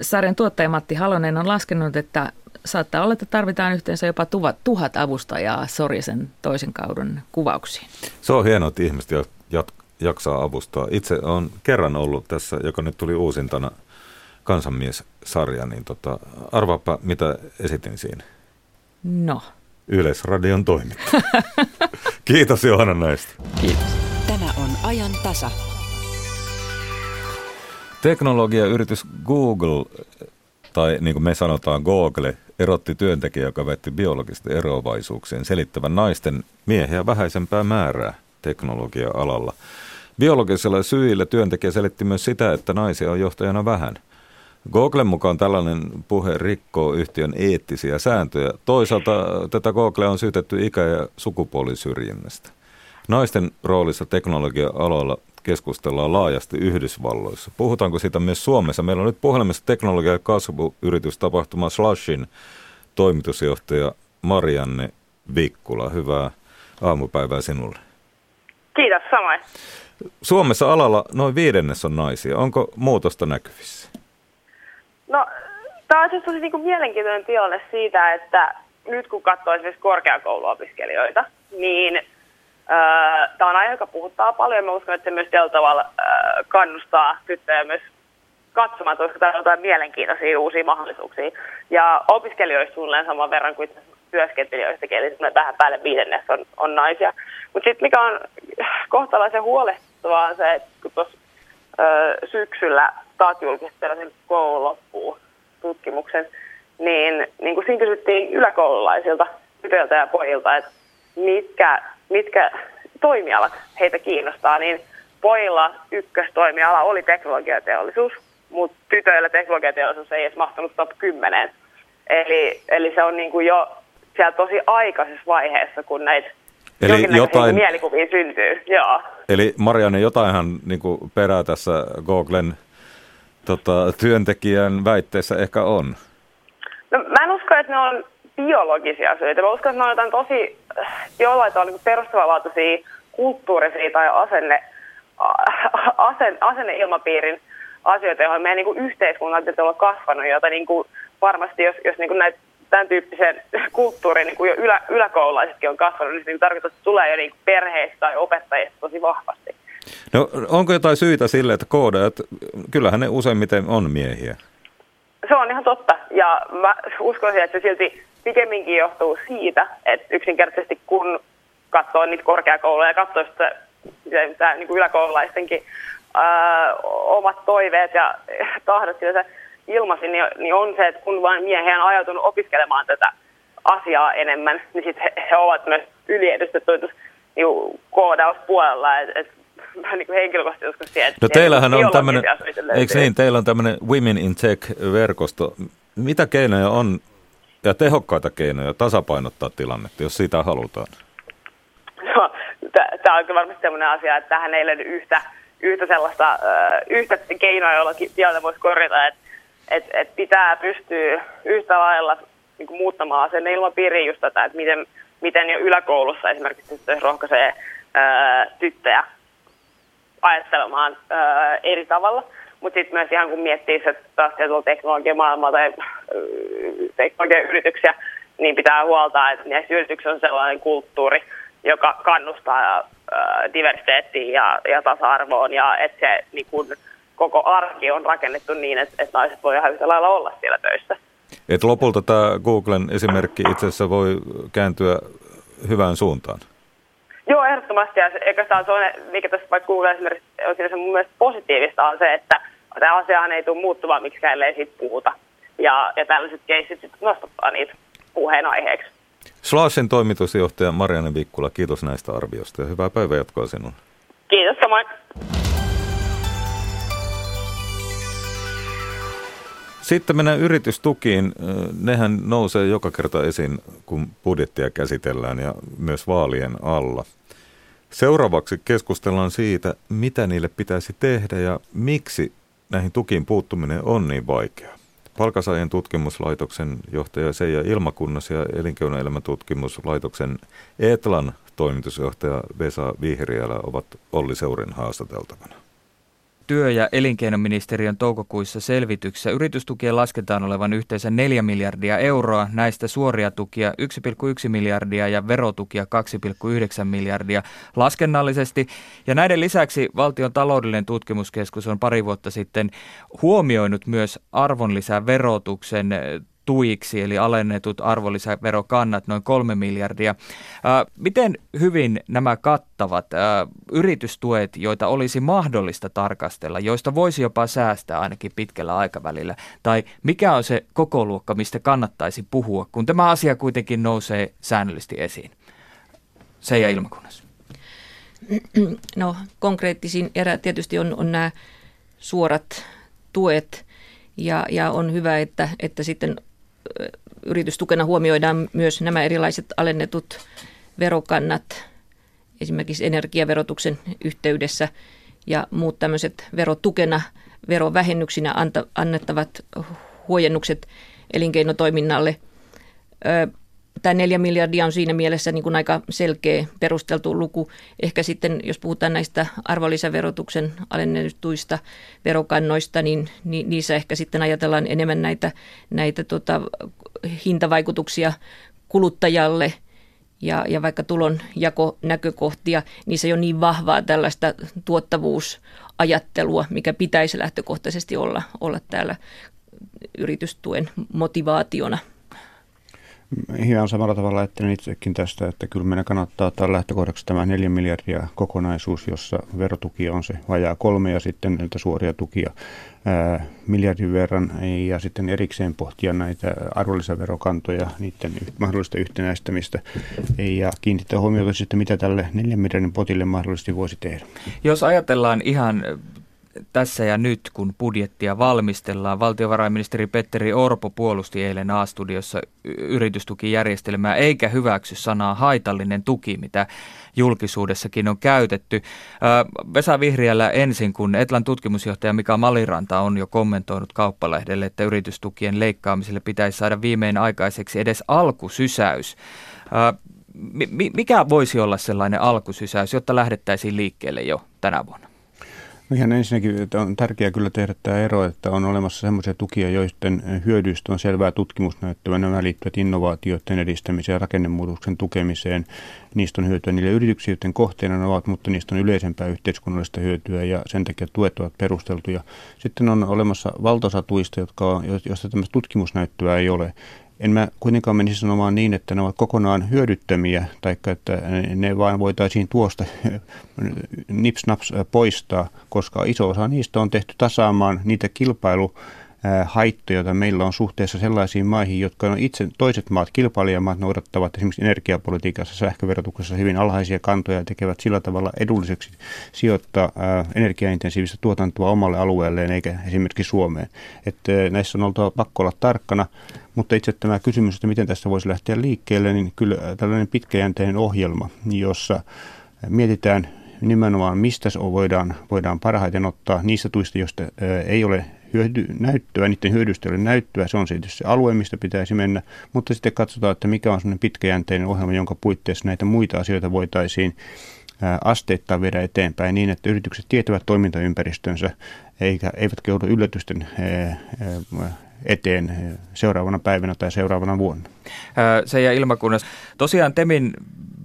sarjan tuottaja Matti Halonen on laskenut, että saattaa olla, että tarvitaan yhteensä jopa 1000 avustajaa Sorjosen toisen kauden kuvauksiin. Se on hienoa, että ihmiset jaksaa avustaa. Itse olen kerran ollut tässä, joka nyt tuli uusintana Kansanmies-sarja, niin arvaappa mitä esitin siinä. No. Yleisradion toimittaja. Kiitos Johanna näistä. Kiitos. Tämä on ajan tasa. Teknologiayritys Google, tai niin kuin me sanotaan Google, erotti työntekijä, joka vetti biologisten eroavaisuuksien selittävän naisten miehiä vähäisempää määrää teknologia-alalla. Biologisella syillä työntekijä selitti myös sitä, että naisia on johtajana vähän. Googlen mukaan tällainen puhe rikkoo yhtiön eettisiä sääntöjä. Toisaalta tätä Googlea on syytetty ikä- ja sukupuolisyrjinnästä. Naisten roolissa teknologia-alalla keskustellaan laajasti Yhdysvalloissa. Puhutaanko siitä myös Suomessa? Meillä on nyt puhelimessa teknologia- ja kasvuyritystapahtuma Slushin toimitusjohtaja Marianne Vikkula. Hyvää aamupäivää sinulle. Kiitos, samoin. Suomessa alalla noin 1/5 on naisia. Onko muutosta näkyvissä? No, tämä on siis tosi mielenkiintoinen tilanne siitä, että nyt kun katsoo esimerkiksi korkeakouluopiskelijoita, niin tämä on aina, joka puhuttaa paljon. Mä uskon, että se myös tällä tavalla kannustaa tyttöjä myös katsomaan, koska tämä on jotain mielenkiintoisia uusia mahdollisuuksia. Ja opiskelijoista suunnilleen saman verran kuin työskentelijöistäkin, eli vähän päälle 1/5 on naisia. Mutta sitten mikä on kohtalaisen huolestuttavaa on se, että kun tuossa syksyllä taas julkistettiin koulun loppuun tutkimuksen, niin kun siinä kysyttiin yläkoululaisilta, tytöiltä ja pojilta, että mitkä toimialat heitä kiinnostaa, niin pojilla ykköstoimiala oli teknologiateollisuus, mutta tytöillä teknologiateollisuus ei edes mahtunut top 10. Eli se on jo siellä tosi aikaisessa vaiheessa, kun näitä jonkinlaisia mielikuvia syntyy. Joo. Eli Marianne, jotainhan perää tässä Googlen työntekijän väitteissä ehkä on. No, mä en usko, että ne on biologisia syitä. Mä uskon, että ne on jotain tosi jollain tavalla perustavanlaatuisia kulttuurisia tai asenneilmapiirin asioita, joihin meidän yhteiskunnan pitää olla kasvanut, jota varmasti jos näitä tämän tyyppisen kulttuurin jo yläkoululaisetkin on kasvanut, niin se tarkoittaa, että tulee jo perheistä tai opettajista tosi vahvasti. No, onko jotain syitä sille, että koodaajat, kyllähän ne useimmiten on miehiä? Se on ihan totta, ja mä uskoisin, että se silti pikemminkin johtuu siitä, että yksinkertaisesti kun katsoo niitä korkeakouluja ja katsoo sitä, mitä yläkoululaistenkin omat toiveet ja tahdot sillä ilmaisin, niin on se, että kun vain miehiä on ajautunut opiskelemaan tätä asiaa enemmän, niin sitten he ovat myös yliedustettuja koodauspuolella, että No teillähän on tämmöinen, eikö niin, teillä on tämmöinen Women in Tech-verkosto. Mitä keinoja on, ja tehokkaita keinoja, tasapainottaa tilannetta, jos sitä halutaan? No, tämä on varmasti sellainen asia, että tähän ei löydy yhtä keinoa, jolla tilanne voisi korjata, että pitää pystyä yhtä lailla muuttamaan sen ilmapiiriin just tätä, että miten jo yläkoulussa esimerkiksi rohkaisee tyttöjä ajattelemaan eri tavalla, mutta sitten myös ihan kun miettii, että taas tuolla teknologiamaailmaa tai teknologiayrityksiä, niin pitää huoltaa, että näissä yrityksissä on sellainen kulttuuri, joka kannustaa diversiteettiin ja tasa-arvoon, ja että se koko arki on rakennettu niin, että naiset voi ihan yhtä lailla olla siellä töissä. Et lopulta tämä Googlen esimerkki itse asiassa voi kääntyä hyvään suuntaan. Joo, ehdottomasti. Ja eikä tämä ole, mikä tässä vaikka Google esimerkiksi on siinä mun mielestä positiivista, on se, että tämä asiaan ei tule muuttumaan miksikään, ellei siitä puhuta. Ja tällaiset keissit sitten nostattaa niitä puheenaiheeksi. Slashin toimitusjohtaja Marianne Vikkula, kiitos näistä arvioista ja hyvää päivänjatkoa sinulle. Kiitos samoin. Sitten mennään yritystukiin. Nehän nousee joka kerta esiin, kun budjettia käsitellään ja myös vaalien alla. Seuraavaksi keskustellaan siitä, mitä niille pitäisi tehdä ja miksi näihin tukiin puuttuminen on niin vaikeaa. Palkansaajien tutkimuslaitoksen johtaja Seija Ilmakunnas ja elinkeinoelämän tutkimuslaitoksen Etlan toimitusjohtaja Vesa Vihriälä ovat Olli Seurin haastateltavana. Työ- ja elinkeinoministeriön toukokuissa selvityksessä yritystukien lasketaan olevan yhteensä 4 miljardia euroa, näistä suoria tukia 1,1 miljardia ja verotukia 2,9 miljardia laskennallisesti. Ja näiden lisäksi Valtion taloudellinen tutkimuskeskus on pari vuotta sitten huomioinut myös arvonlisäverotuksen tuiksi, eli alennetut arvonlisäverokannat noin 3 miljardia. Miten hyvin nämä kattavat yritystuet, joita olisi mahdollista tarkastella, joista voisi jopa säästää ainakin pitkällä aikavälillä? Tai mikä on se kokoluokka, mistä kannattaisi puhua, kun tämä asia kuitenkin nousee säännöllisesti esiin? Seija Ilmakunnas. No, konkreettisin erä tietysti on nämä suorat tuet. Ja on hyvä, että sitten yritystukena huomioidaan myös nämä erilaiset alennetut verokannat, esimerkiksi energiaverotuksen yhteydessä ja muut tämmöiset verotukena, verovähennyksinä annettavat huojennukset elinkeinotoiminnalle. Tämä 4 miljardia on siinä mielessä niin kuin aika selkeä perusteltu luku. Ehkä sitten, jos puhutaan näistä arvonlisäverotuksen alennetuista verokannoista, niin niissä ehkä sitten ajatellaan enemmän näitä hintavaikutuksia kuluttajalle ja vaikka tulonjakonäkökohtia. Niissä ei ole niin vahvaa tällaista tuottavuusajattelua, mikä pitäisi lähtökohtaisesti olla täällä yritystuen motivaationa. Ihan samalla tavalla ajattelen itsekin tästä, että kyllä meidän kannattaa ottaa lähtökohdaksi tämä 4 miljardia kokonaisuus, jossa verotukia on se vajaa 3 ja sitten näitä suoria tukia miljardin verran ja sitten erikseen pohtia näitä arvonlisäverokantoja, niiden mahdollista yhtenäistämistä ja kiinnittää huomiota sitten, mitä tälle 4 miljardin potille mahdollisesti voisi tehdä. Jos ajatellaan ihan tässä ja nyt, kun budjettia valmistellaan, valtiovarainministeri Petteri Orpo puolusti eilen A-studiossa yritystukijärjestelmää eikä hyväksy sanaa haitallinen tuki, mitä julkisuudessakin on käytetty. Vesa Vihriälä ensin, kun Etlan tutkimusjohtaja Mika Maliranta on jo kommentoinut Kauppalehdelle, että yritystukien leikkaamiselle pitäisi saada viimein aikaiseksi edes alkusysäys. Mikä voisi olla sellainen alkusysäys, jotta lähdettäisiin liikkeelle jo tänä vuonna? Ihan ensinnäkin on tärkeää kyllä tehdä tämä ero, että on olemassa sellaisia tukia, joiden hyödyistä on selvää tutkimusnäyttöä. Nämä liittyvät innovaatioiden edistämiseen ja rakennemuutoksen tukemiseen. Niistä on hyötyä niille yrityksille, joiden kohteena ne ovat, mutta niistä on yleisempää yhteiskunnallista hyötyä ja sen takia tuet ovat perusteltuja. Sitten on olemassa valtaosa tuista, joista tämmöistä tutkimusnäyttöä ei ole. En mä kuitenkaan menisi sanomaan niin, että ne ovat kokonaan hyödyttömiä, tai että ne vaan voitaisiin tuosta nipsnaps poistaa, koska iso osa niistä on tehty tasaamaan niitä kilpailuhaittoja, joita meillä on suhteessa sellaisiin maihin, jotka on itse toiset maat, kilpailijamaat noudattavat esimerkiksi energiapolitiikassa, sähköverotuksessa hyvin alhaisia kantoja ja tekevät sillä tavalla edulliseksi sijoittaa energiaintensiivistä tuotantoa omalle alueelleen eikä esimerkiksi Suomeen. Että näissä on oltava pakko olla tarkkana. Mutta itse tämä kysymys, että miten tässä voisi lähteä liikkeelle, niin kyllä tällainen pitkäjänteinen ohjelma, jossa mietitään nimenomaan, mistä voidaan parhaiten ottaa niistä tuista, joista ei ole näyttöä, niiden hyödystä ei ole näyttöä. Se on se tietysti se alue, mistä pitäisi mennä, mutta sitten katsotaan, että mikä on sellainen pitkäjänteinen ohjelma, jonka puitteissa näitä muita asioita voitaisiin asteittain viedä eteenpäin niin, että yritykset tietävät toimintaympäristönsä eivätkä joudu yllätysten eteen seuraavana päivänä tai seuraavana vuonna. Seija Ilmakunnas, tosiaan Temin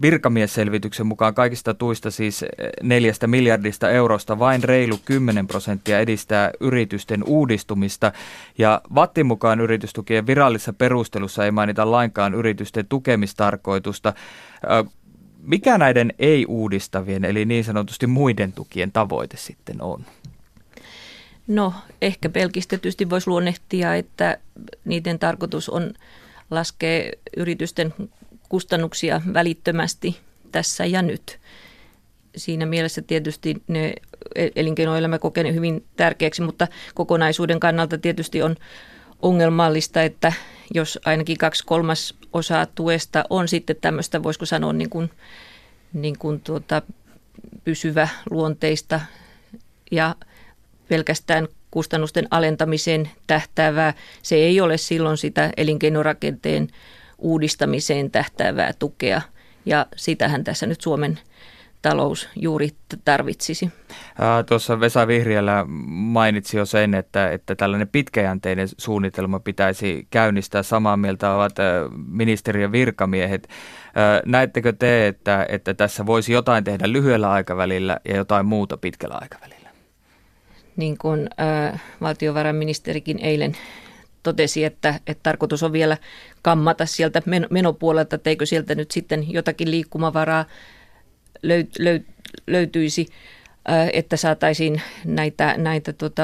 virkamiesselvityksen mukaan kaikista tuista, siis 4 miljardista eurosta, vain reilu 10% edistää yritysten uudistumista. Ja VATTin mukaan yritystukien virallisessa perustelussa ei mainita lainkaan yritysten tukemistarkoitusta. Mikä näiden ei-uudistavien, eli niin sanotusti muiden tukien tavoite sitten on? No, ehkä pelkistetysti voisi luonnehtia, että niiden tarkoitus on laskea yritysten kustannuksia välittömästi tässä ja nyt. Siinä mielessä tietysti ne elinkeinoelämä kokee ne hyvin tärkeäksi, mutta kokonaisuuden kannalta tietysti on ongelmallista, että jos ainakin 2/3 tuesta on sitten tämmöistä, voisiko sanoa niin kuin pysyvä luonteista ja pelkästään kustannusten alentamiseen tähtäävää, se ei ole silloin sitä elinkeinorakenteen uudistamiseen tähtäävää tukea, ja sitähän tässä nyt Suomen talous juuri tarvitsisi. Tuossa Vesa Vihriälä mainitsi jo sen, että tällainen pitkäjänteinen suunnitelma pitäisi käynnistää. Samaa mieltä ovat ministeriön virkamiehet. Näettekö te, että tässä voisi jotain tehdä lyhyellä aikavälillä ja jotain muuta pitkällä aikavälillä? Niin kuin valtiovarainministerikin eilen totesi, että tarkoitus on vielä kammata sieltä menopuolelta, että eikö sieltä nyt sitten jotakin liikkumavaraa löytyisi, että saataisiin näitä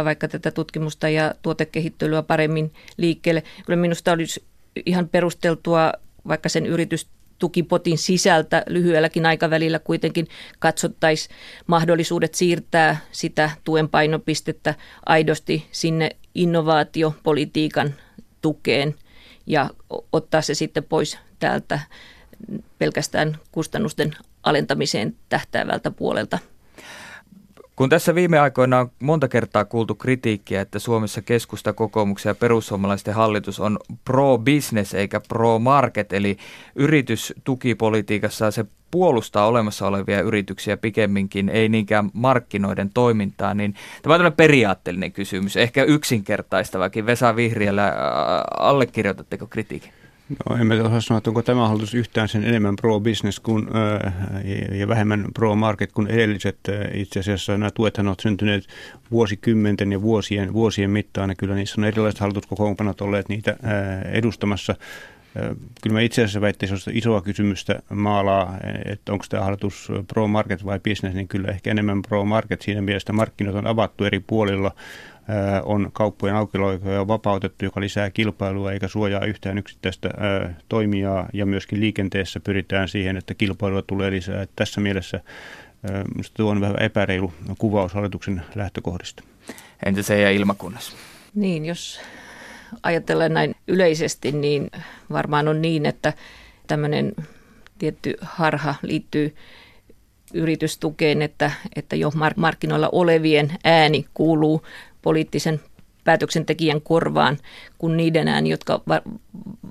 vaikka tätä tutkimusta ja tuotekehittelyä paremmin liikkeelle. Kyllä minusta olisi ihan perusteltua vaikka sen yritystukipotin sisältä lyhyelläkin aikavälillä kuitenkin katsottaisiin mahdollisuudet siirtää sitä tuen painopistettä aidosti sinne innovaatiopolitiikan tukeen ja ottaa se sitten pois täältä pelkästään kustannusten alentamiseen tähtäävältä puolelta. Kun tässä viime aikoina on monta kertaa kuultu kritiikkiä, että Suomessa keskusta, kokoomuksen ja perussuomalaisten hallitus on pro-business eikä pro-market, eli yritystukipolitiikassa se puolustaa olemassa olevia yrityksiä pikemminkin, ei niinkään markkinoiden toimintaa, niin tämä on tämmöinen periaatteellinen kysymys, ehkä yksinkertaistavakin. Vesa Vihriälä, allekirjoitatteko kritiikin? No, en mä osaa sanoa, että onko tämä hallitus yhtään sen enemmän pro-business kuin, ja vähemmän pro-market kuin edelliset. Itse asiassa nämä tuethan ovat syntyneet vuosikymmenten ja vuosien mittaan, ja kyllä niissä on erilaiset hallituskokoonpanot olleet niitä edustamassa. Kyllä mä itse asiassa väittäisin, että isoa kysymystä maalaa, että onko tämä hallitus pro-market vai business, niin kyllä ehkä enemmän pro-market siinä mielessä. Markkinat on avattu eri puolilla. On kauppojen aukioloaikoja vapautettu, joka lisää kilpailua eikä suojaa yhtään yksittäistä toimijaa, ja myöskin liikenteessä pyritään siihen, että kilpailua tulee lisää. Että tässä mielessä minusta tuo on vähän epäreilu kuvaus hallituksen lähtökohdista. Entä Seija Ilmakunnas? Niin, jos ajatellaan näin yleisesti, niin varmaan on niin, että tämmöinen tietty harha liittyy yritystukeen, että jo markkinoilla olevien ääni kuuluu poliittisen päätöksentekijän korvaan kuin niiden ääni, jotka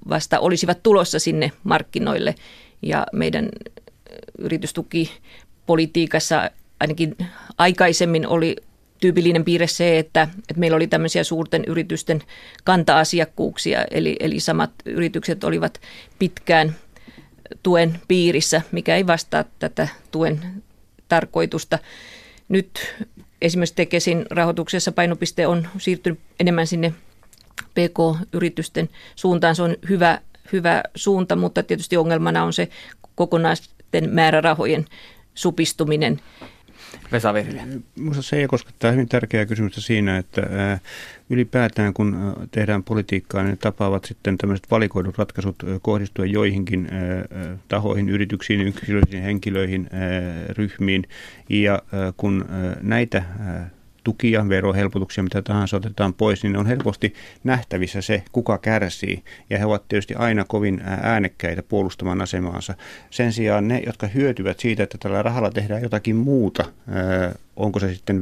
vasta olisivat tulossa sinne markkinoille. Ja meidän yritystukipolitiikassa ainakin aikaisemmin oli tyypillinen piirre se, että meillä oli tämmöisiä suurten yritysten kanta-asiakkuuksia, eli samat yritykset olivat pitkään tuen piirissä, mikä ei vastaa tätä tuen tarkoitusta. Nyt esimerkiksi Tekesin rahoituksessa painopiste on siirtynyt enemmän sinne PK-yritysten suuntaan. Se on hyvä suunta, mutta tietysti ongelmana on se kokonaisten määrärahojen supistuminen. Vesa Vihriälä. Minusta se ei koskettaa hyvin tärkeää kysymystä siinä, että ylipäätään kun tehdään politiikkaa, niin tapaavat sitten tämmöiset valikoidut ratkaisut kohdistua joihinkin tahoihin, yrityksiin, yksilöisiin henkilöihin, ryhmiin. Ja kun näitä tukia, verohelpotuksia, mitä tahansa otetaan pois, niin on helposti nähtävissä se, kuka kärsii. Ja he ovat tietysti aina kovin äänekkäitä puolustamaan asemaansa. Sen sijaan ne, jotka hyötyvät siitä, että tällä rahalla tehdään jotakin muuta Onko se sitten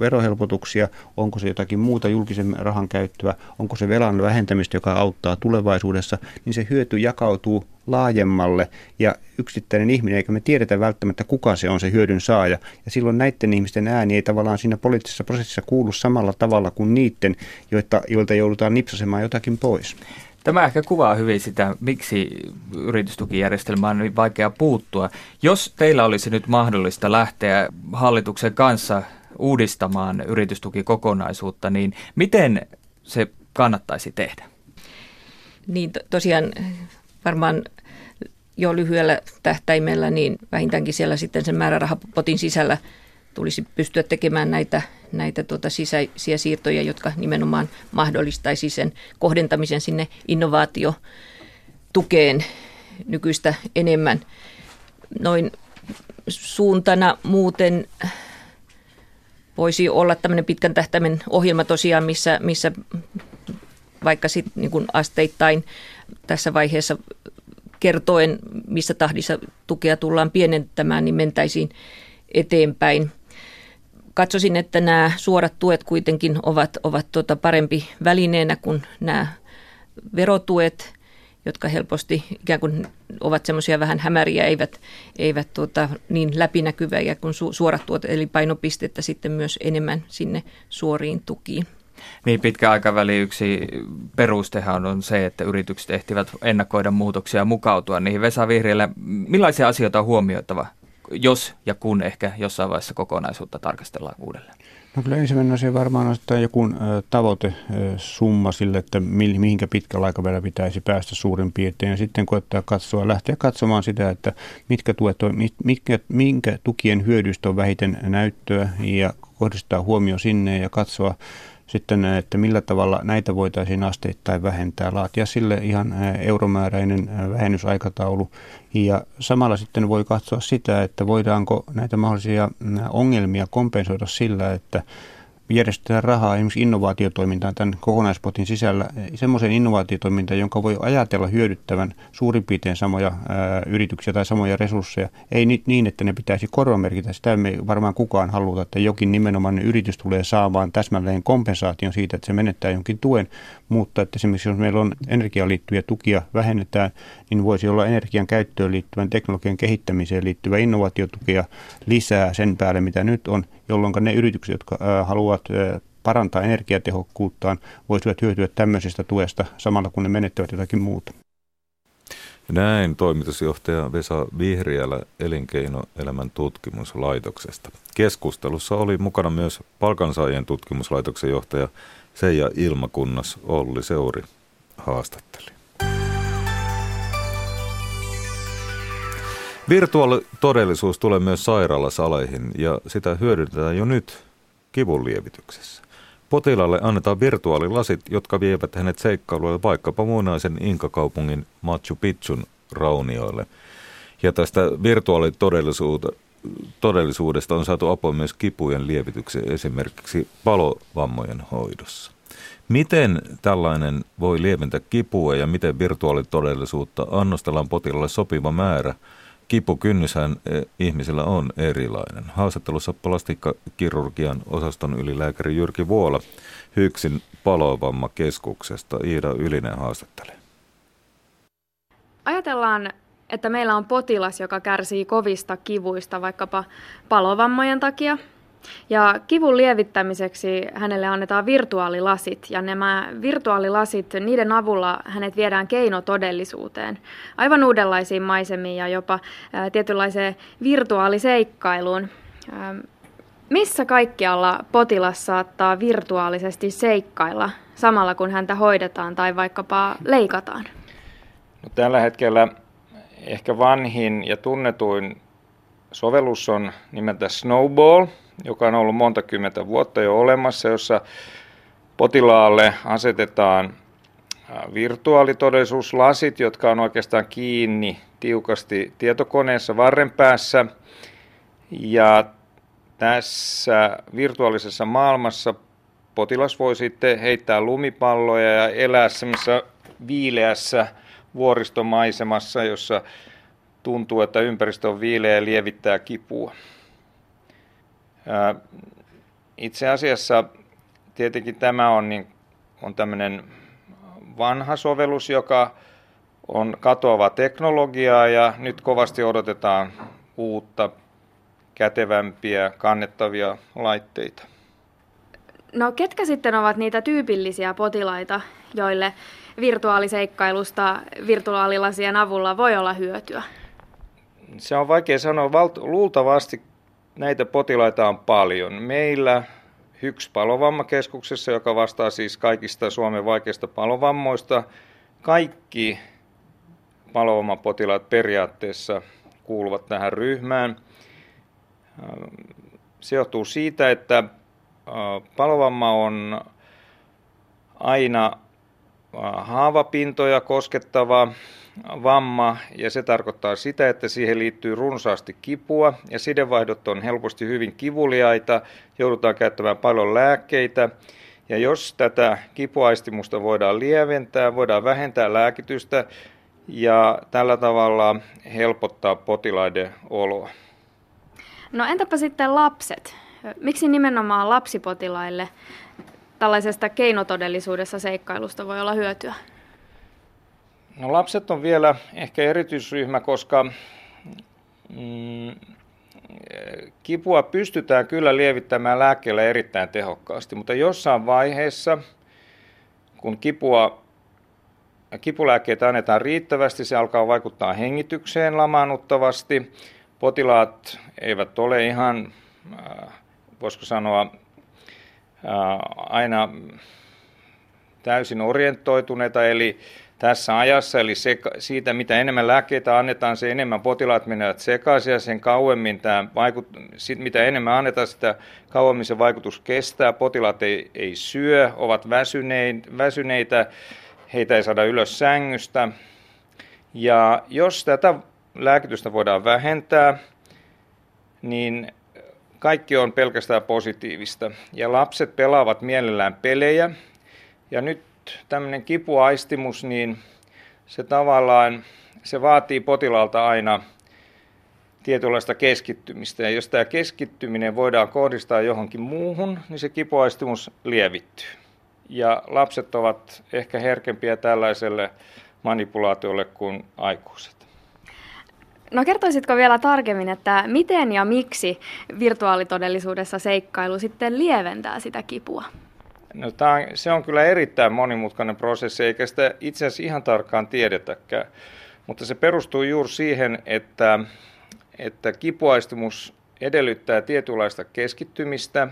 verohelpotuksia, onko se jotakin muuta julkisen rahan käyttöä, onko se velan vähentämistä, joka auttaa tulevaisuudessa, niin se hyöty jakautuu laajemmalle ja yksittäinen ihminen, eikä me tiedetä välttämättä kuka se on se hyödyn saaja. Ja silloin näiden ihmisten ääni ei tavallaan siinä poliittisessa prosessissa kuulu samalla tavalla kuin niiden, joilta joudutaan nipsasemaan jotakin pois. Tämä ehkä kuvaa hyvin sitä, miksi yritystukijärjestelmään on niin vaikea puuttua. Jos teillä olisi nyt mahdollista lähteä hallituksen kanssa uudistamaan yritystukikokonaisuutta, niin miten se kannattaisi tehdä? Niin tosiaan varmaan jo lyhyellä tähtäimellä, niin vähintäänkin siellä sitten sen määrärahapotin sisällä tulisi pystyä tekemään näitä sisäisiä siirtoja, jotka nimenomaan mahdollistaisi sen kohdentamisen sinne innovaatiotukeen nykyistä enemmän. Noin suuntana muuten voisi olla tämmöinen pitkän tähtäimen ohjelma tosiaan, missä vaikka sitten niin kuin asteittain tässä vaiheessa kertoen, missä tahdissa tukea tullaan pienentämään, niin mentäisiin eteenpäin. Katsoisin, että nämä suorat tuet kuitenkin ovat parempi välineenä kuin nämä verotuet, jotka helposti ikään kuin ovat semmoisia vähän hämäriä, eivät niin läpinäkyviä kuin suorat tuet, eli painopistettä sitten myös enemmän sinne suoriin tukiin. Niin pitkä aikaväli yksi perustehan on se, että yritykset ehtivät ennakoida muutoksia ja mukautua niihin. Vesa Vihriälä, millaisia asioita on huomioitava, jos ja kun ehkä jossain vaiheessa kokonaisuutta tarkastellaan uudelleen? No kyllä ensimmäinen asia varmaan on joku tavoitesumma sille, että mihinkä pitkällä aikavälillä pitäisi päästä suurin piirtein. Ja sitten koettaa lähteä katsomaan sitä, että minkä tukien hyödystä on vähiten näyttöä ja kohdistaa huomio sinne ja katsoa sitten, että millä tavalla näitä voitaisiin asteittain vähentää, laatia sille ihan euromääräinen vähennysaikataulu. Ja samalla sitten voi katsoa sitä, että voidaanko näitä mahdollisia ongelmia kompensoida sillä, että järjestetään rahaa esimerkiksi innovaatiotoimintaan tämän kokonaispotin sisällä, semmoiseen innovaatiotoimintaan, jonka voi ajatella hyödyttävän suurin piirtein samoja yrityksiä tai samoja resursseja. Ei nyt niin, että ne pitäisi korvamerkitä. Sitä me varmaan kukaan haluta, että jokin nimenomainen yritys tulee saamaan täsmälleen kompensaation siitä, että se menettää jonkin tuen. Mutta että esimerkiksi jos meillä on energiaan liittyviä tukia vähennetään, niin voisi olla energian käyttöön liittyvän teknologian kehittämiseen liittyvä innovaatiotukia lisää sen päälle, mitä nyt on, jolloin ne yritykset, jotka haluavat parantaa energiatehokkuuttaan, voisivat hyötyä tämmöisestä tuesta samalla, kun ne menettävät jotakin muuta. Näin toimitusjohtaja Vesa Vihriälä Elinkeinoelämän tutkimuslaitoksesta. Keskustelussa oli mukana myös Palkansaajien tutkimuslaitoksen johtaja Seija Ilmakunnas. Olli Seuri haastatteli. Virtuaalitodellisuus tulee myös sairaalasaleihin ja sitä hyödynnetään jo nyt kivunlievityksessä. Potilaalle annetaan virtuaalilasit, jotka vievät hänet seikkailuille vaikkapa muinaisen Inka-kaupungin Machu Picchun raunioille. Ja tästä virtuaalitodellisuudesta on saatu apua myös kipujen lievitykseen, esimerkiksi palovammojen hoidossa. Miten tällainen voi lieventää kipua ja miten virtuaalitodellisuutta annostellaan potilaalle sopiva määrä? Kipukynnyshän ihmisillä on erilainen. Haastattelussa plastiikkakirurgian osaston ylilääkäri Jyrki Vuola Hyksin Palovammakeskuksesta. Iida Ylinen haastattelee. Ajatellaan, että meillä on potilas, joka kärsii kovista kivuista vaikkapa palovammojen takia. Ja kivun lievittämiseksi hänelle annetaan virtuaalilasit, ja nämä virtuaalilasit, niiden avulla hänet viedään keinotodellisuuteen, aivan uudenlaisiin maisemiin ja jopa tietynlaiseen virtuaaliseikkailuun. Missä kaikkialla potilas saattaa virtuaalisesti seikkailla samalla, kun häntä hoidetaan tai vaikkapa leikataan? No, tällä hetkellä ehkä vanhin ja tunnetuin sovellus on nimeltä Snowball, joka on ollut monta kymmentä vuotta jo olemassa, jossa potilaalle asetetaan virtuaalitodellisuuslasit, jotka on oikeastaan kiinni tiukasti tietokoneessa varren päässä. Ja tässä virtuaalisessa maailmassa potilas voi sitten heittää lumipalloja ja elää semmoisessa viileässä vuoristomaisemassa, jossa tuntuu, että ympäristö on viileä ja lievittää kipua. Itse asiassa tietenkin tämä on tämmöinen vanha sovellus, joka on katoava teknologiaa ja nyt kovasti odotetaan uutta, kätevämpiä, kannettavia laitteita. No ketkä sitten ovat niitä tyypillisiä potilaita, joille virtuaaliseikkailusta virtuaalilasien avulla voi olla hyötyä? Se on vaikea sanoa. Luultavasti näitä potilaita on paljon. Meillä Hyks Palovammakeskuksessa, joka vastaa siis kaikista Suomen vaikeista palovammoista, kaikki palovammapotilaat periaatteessa kuuluvat tähän ryhmään. Se johtuu siitä, että palovamma on aina haavapintoja koskettava vamma ja se tarkoittaa sitä, että siihen liittyy runsaasti kipua ja sidevaihdot on helposti hyvin kivuliaita, joudutaan käyttämään paljon lääkkeitä ja jos tätä kipuaistimusta voidaan lieventää, voidaan vähentää lääkitystä ja tällä tavalla helpottaa potilaiden oloa. No entäpä sitten lapset? Miksi nimenomaan lapsipotilaille tällaisesta keinotodellisuudessa seikkailusta voi olla hyötyä? No lapset on vielä ehkä erityisryhmä, koska kipua pystytään kyllä lievittämään lääkkeellä erittäin tehokkaasti, mutta jossain vaiheessa, kun kipulääkkeitä annetaan riittävästi, se alkaa vaikuttaa hengitykseen lamaannuttavasti. Potilaat eivät ole ihan, voisiko sanoa, aina täysin orientoituneita, eli tässä ajassa, eli siitä mitä enemmän lääkkeitä annetaan, se enemmän potilaat menevät sekaisin ja sen kauemmin mitä enemmän annetaan, sitä kauemmin se vaikutus kestää. Potilaat ei syö, ovat väsyneitä, heitä ei saada ylös sängystä. Ja jos tätä lääkitystä voidaan vähentää, niin kaikki on pelkästään positiivista. Ja lapset pelaavat mielellään pelejä. Ja nyt tämmöinen kipuaistimus, niin se tavallaan, se vaatii potilaalta aina tietynlaista keskittymistä. Ja jos tämä keskittyminen voidaan kohdistaa johonkin muuhun, niin se kipuaistimus lievittyy. Ja lapset ovat ehkä herkempiä tällaiselle manipulaatiolle kuin aikuiset. No kertoisitko vielä tarkemmin, että miten ja miksi virtuaalitodellisuudessa seikkailu sitten lieventää sitä kipua? No, se on kyllä erittäin monimutkainen prosessi, eikä sitä itse asiassa ihan tarkkaan tiedetäkään. Mutta se perustuu juuri siihen, että kipuaistimus edellyttää tietynlaista keskittymistä.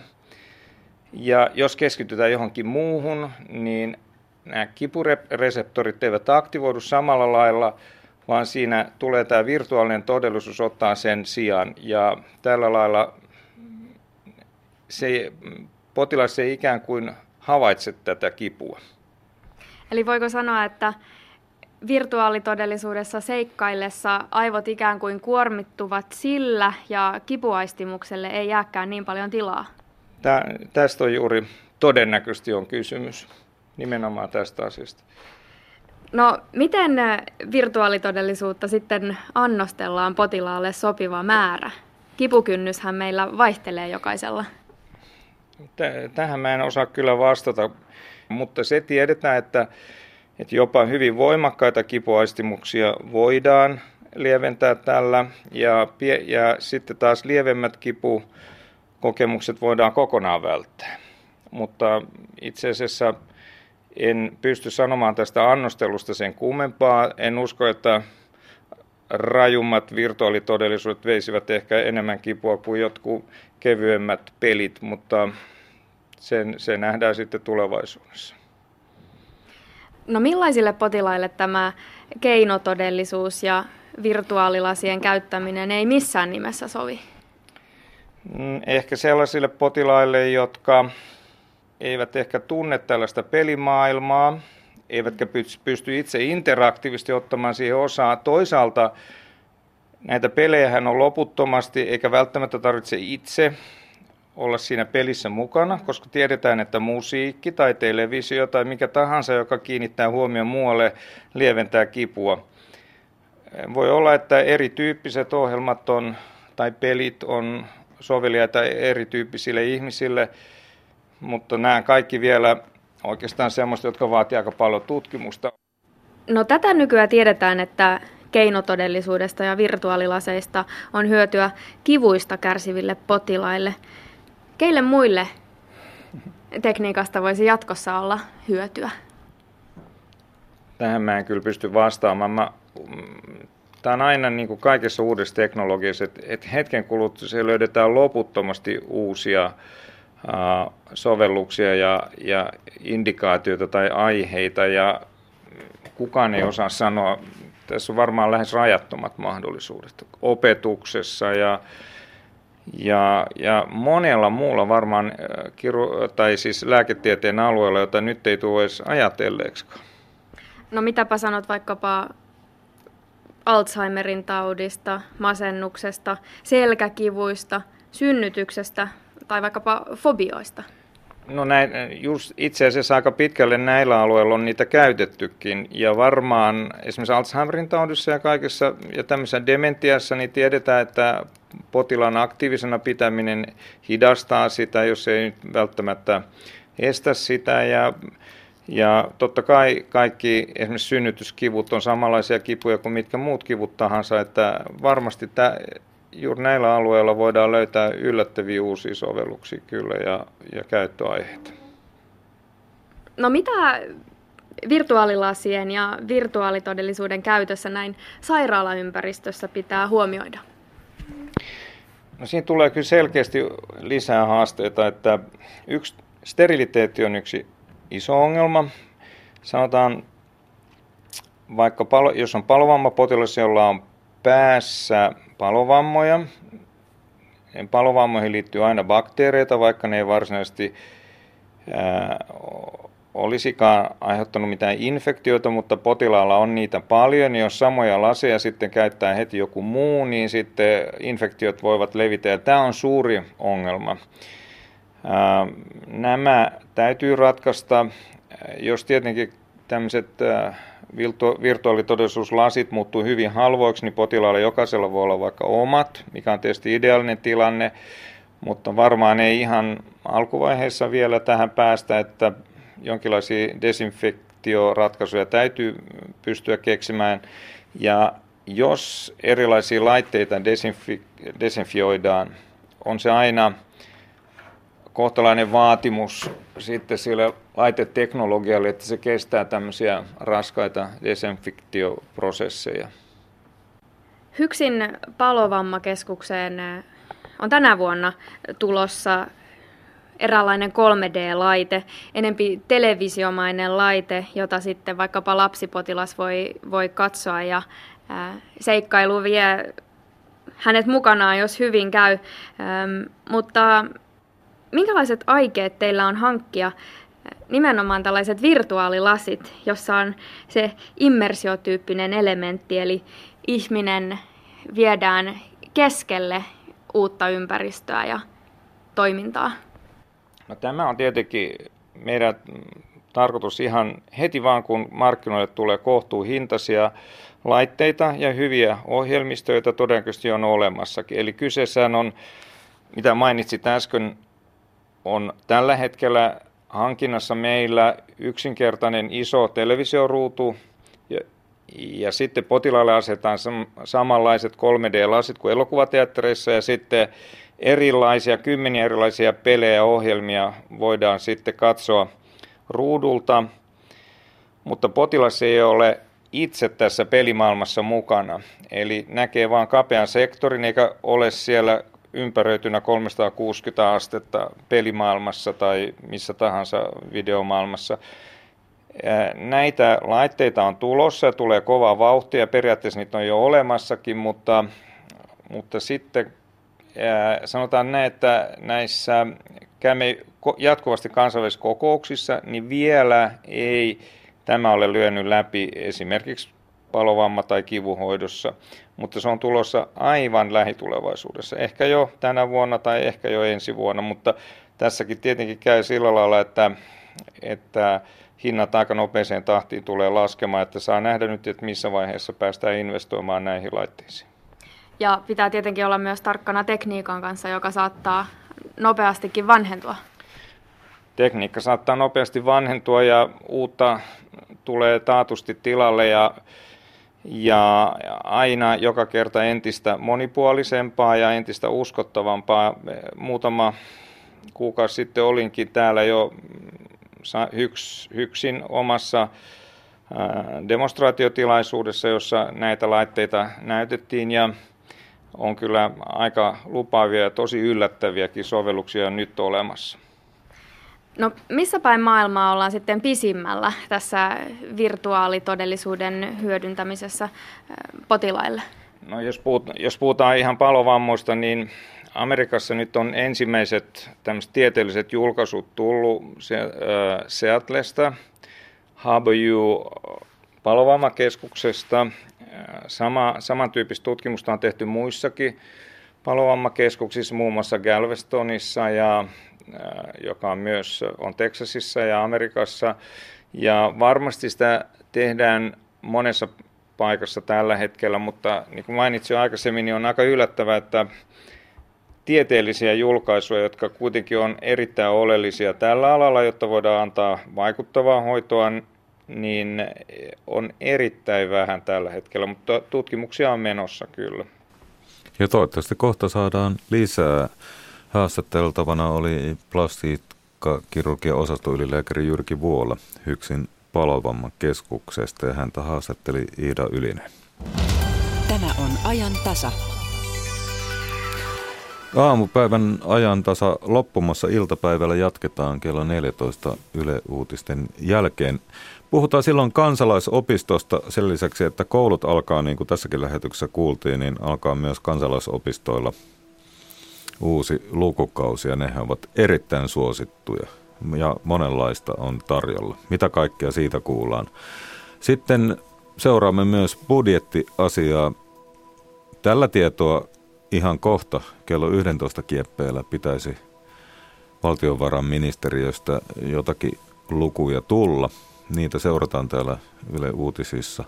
Ja jos keskitytään johonkin muuhun, niin nämä kipureseptorit eivät aktivoidu samalla lailla, vaan siinä tulee tämä virtuaalinen todellisuus ottaa sen sijaan. Ja tällä lailla potilas ei ikään kuin havaitse tätä kipua. Eli voiko sanoa, että virtuaalitodellisuudessa seikkaillessa aivot ikään kuin kuormittuvat sillä ja kipuaistimukselle ei jääkään niin paljon tilaa? Tästä on juuri todennäköisesti on kysymys, nimenomaan tästä asiasta. No, miten virtuaalitodellisuutta sitten annostellaan potilaalle sopiva määrä? Kipukynnyshän meillä vaihtelee jokaisella. Tähän mä en osaa kyllä vastata, mutta se tiedetään, että jopa hyvin voimakkaita kipuaistimuksia voidaan lieventää tällä, ja sitten taas lievemmät kipukokemukset voidaan kokonaan välttää. Mutta itse asiassa en pysty sanomaan tästä annostelusta sen kummempaa. En usko, että rajummat virtuaalitodellisuudet veisivät ehkä enemmän kipua kuin jotkut kevyemmät pelit, mutta se nähdään sitten tulevaisuudessa. No millaisille potilaille tämä keinotodellisuus ja virtuaalilasien käyttäminen ei missään nimessä sovi? Ehkä sellaisille potilaille, jotka eivät ehkä tunne tällaista pelimaailmaa, eivätkä pysty itse interaktiivisesti ottamaan siihen osaa. Toisaalta näitä pelejähän on loputtomasti, eikä välttämättä tarvitse itse olla siinä pelissä mukana, koska tiedetään, että musiikki tai televisio tai mikä tahansa, joka kiinnittää huomion muualle, lieventää kipua. Voi olla, että erityyppiset ohjelmat tai pelit on soveliaita erityyppisille ihmisille, mutta nämä kaikki vielä oikeastaan semmoista, jotka vaatii aika paljon tutkimusta. No tätä nykyään tiedetään, että keinotodellisuudesta ja virtuaalilaseista on hyötyä kivuista kärsiville potilaille. Keille muille tekniikasta voisi jatkossa olla hyötyä? Tähän mä en kyllä pysty vastaamaan. Tämä on aina niin kuin kaikessa uudessa teknologiassa, että hetken kuluttua se löydetään loputtomasti uusia sovelluksia ja indikaatioita tai aiheita, ja kukaan ei osaa sanoa, tässä on varmaan lähes rajattomat mahdollisuudet opetuksessa ja monella muulla varmaan lääketieteen alueella, jota nyt ei tule edes ajatelleeksikaan. No mitäpä sanot vaikkapa Alzheimerin taudista, masennuksesta, selkäkivuista, synnytyksestä tai vaikkapa fobioista? No näin, just itse asiassa aika pitkälle näillä alueilla on niitä käytettykin, ja varmaan esimerkiksi Alzheimerin taudissa ja kaikessa ja tämmöisessä dementiassa niin tiedetään, että potilaan aktiivisena pitäminen hidastaa sitä, jos ei nyt välttämättä estä sitä, ja totta kai kaikki esimerkiksi synnytyskivut on samanlaisia kipuja kuin mitkä muut kivut tahansa, että varmasti juuri näillä alueilla voidaan löytää yllättäviä uusia sovelluksia kyllä ja käyttöaiheita. No mitä virtuaalilasien ja virtuaalitodellisuuden käytössä näin sairaalaympäristössä pitää huomioida? No siinä tulee kyllä selkeästi lisää haasteita, että steriliteetti on yksi iso ongelma. Sanotaan, vaikka jos on palovammapotilas, jolla on päässä palovammoja. Palovammoihin liittyy aina bakteereita, vaikka ne ei varsinaisesti olisikaan aiheuttanut mitään infektioita, mutta potilaalla on niitä paljon. Jos samoja laseja sitten käyttää heti joku muu, niin sitten infektiot voivat levitä, ja tämä on suuri ongelma. Nämä täytyy ratkaista, jos tietenkin tämmöiset virtuaalitodellisuuslasit muuttuu hyvin halvoiksi, niin potilaalla jokaisella voi olla vaikka omat, mikä on tietysti ideaalinen tilanne, mutta varmaan ei ihan alkuvaiheessa vielä tähän päästä, että jonkinlaisia desinfektioratkaisuja täytyy pystyä keksimään, ja jos erilaisia laitteita desinfioidaan, on se aina kohtalainen vaatimus sitten sille laiteteknologialle, että se kestää tämmöisiä raskaita desinfektioprosesseja. Hyksin Palovammakeskukseen on tänä vuonna tulossa eräänlainen 3D-laite, enempi televisiomainen laite, jota sitten vaikkapa lapsipotilas voi katsoa, ja seikkailu vie hänet mukanaan, jos hyvin käy, mutta minkälaiset aikeet teillä on hankkia nimenomaan tällaiset virtuaalilasit, jossa on se immersiotyyppinen elementti, eli ihminen viedään keskelle uutta ympäristöä ja toimintaa? No, tämä on tietenkin meidän tarkoitus ihan heti vaan, kun markkinoille tulee kohtuuhintaisia laitteita ja hyviä ohjelmistoita todennäköisesti on olemassakin. Eli kyseessään on, mitä mainitsit äsken, on tällä hetkellä hankinnassa meillä yksinkertainen iso televisioruutu, ja sitten potilaalle asetetaan samanlaiset 3D-lasit kuin elokuvateattereissa, ja sitten kymmeniä erilaisia pelejä ja ohjelmia voidaan sitten katsoa ruudulta, mutta potilas ei ole itse tässä pelimaailmassa mukana, eli näkee vain kapean sektorin eikä ole siellä ympäröitynä 360 astetta pelimaailmassa tai missä tahansa videomaailmassa. Näitä laitteita on tulossa ja tulee kovaa vauhtia. Periaatteessa niitä on jo olemassakin, mutta sitten sanotaan näin, että näissä käymme jatkuvasti kansainvälisissä kokouksissa, niin vielä ei tämä ole lyönyt läpi esimerkiksi palovamma- tai kivuhoidossa, mutta se on tulossa aivan lähitulevaisuudessa, ehkä jo tänä vuonna tai ehkä jo ensi vuonna, mutta tässäkin tietenkin käy sillä lailla, että hinnat aika nopeeseen tahtiin tulee laskemaan, että saa nähdä nyt, että missä vaiheessa päästään investoimaan näihin laitteisiin. Ja pitää tietenkin olla myös tarkkana tekniikan kanssa, joka saattaa nopeastikin vanhentua. Tekniikka saattaa nopeasti vanhentua ja uutta tulee taatusti tilalle ja aina joka kerta entistä monipuolisempaa ja entistä uskottavampaa. Muutama kuukausi sitten olinkin täällä jo Hyksin omassa demonstraatiotilaisuudessa, jossa näitä laitteita näytettiin ja on kyllä aika lupaavia ja tosi yllättäviäkin sovelluksia nyt olemassa. No missä päin maailmaa ollaan sitten pisimmällä tässä virtuaalitodellisuuden hyödyntämisessä potilaille? No jos puhutaan ihan palovammoista, niin Amerikassa nyt on ensimmäiset tämmöiset tieteelliset julkaisut tullut Seattlestä, Palovammakeskuksesta. Samantyyppistä tutkimusta on tehty muissakin palovammakeskuksissa, muun muassa Galvestonissa, ja, joka myös on Teksasissa ja Amerikassa. Ja varmasti sitä tehdään monessa paikassa tällä hetkellä, mutta niin kuin mainitsin aikaisemmin, niin on aika yllättävää, että tieteellisiä julkaisuja, jotka kuitenkin on erittäin oleellisia tällä alalla, jotta voidaan antaa vaikuttavaa hoitoa, niin on erittäin vähän tällä hetkellä, mutta tutkimuksia on menossa kyllä. Ja toivottavasti kohta saadaan lisää. Haastateltavana oli plastiikkakirurgian osastoylilääkäri Jyrki Vuola Hyksin Palovammakeskuksesta ja häntä haastatteli Iida Ylinen. Tämä on Ajantasa. Aamupäivän Ajantasa loppumassa, iltapäivällä jatketaan kello 14 Yle Uutisten jälkeen. Puhutaan silloin kansalaisopistosta sen lisäksi, että koulut alkaa, niin kuin tässäkin lähetyksessä kuultiin, niin alkaa myös kansalaisopistoilla uusi lukukausi ja nehän ovat erittäin suosittuja ja monenlaista on tarjolla. Mitä kaikkea siitä kuullaan. Sitten seuraamme myös budjettiasiaa. Tällä tietoa ihan kohta kello 11 kieppeillä pitäisi valtiovarainministeriöstä jotakin lukuja tulla. Niitä seurataan täällä Yle Uutisissa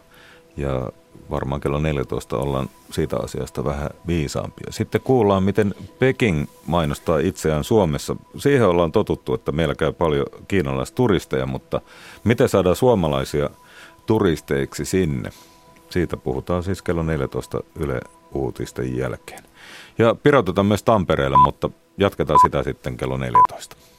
ja varmaan kello 14 ollaan siitä asiasta vähän viisaampia. Sitten kuullaan, miten Peking mainostaa itseään Suomessa. Siihen ollaan totuttu, että meillä käy paljon kiinalaisturisteja, mutta miten saadaan suomalaisia turisteiksi sinne? Siitä puhutaan siis kello 14 Yle Uutisten jälkeen. Ja piroitetaan myös Tampereelle, mutta jatketaan sitä sitten kello 14.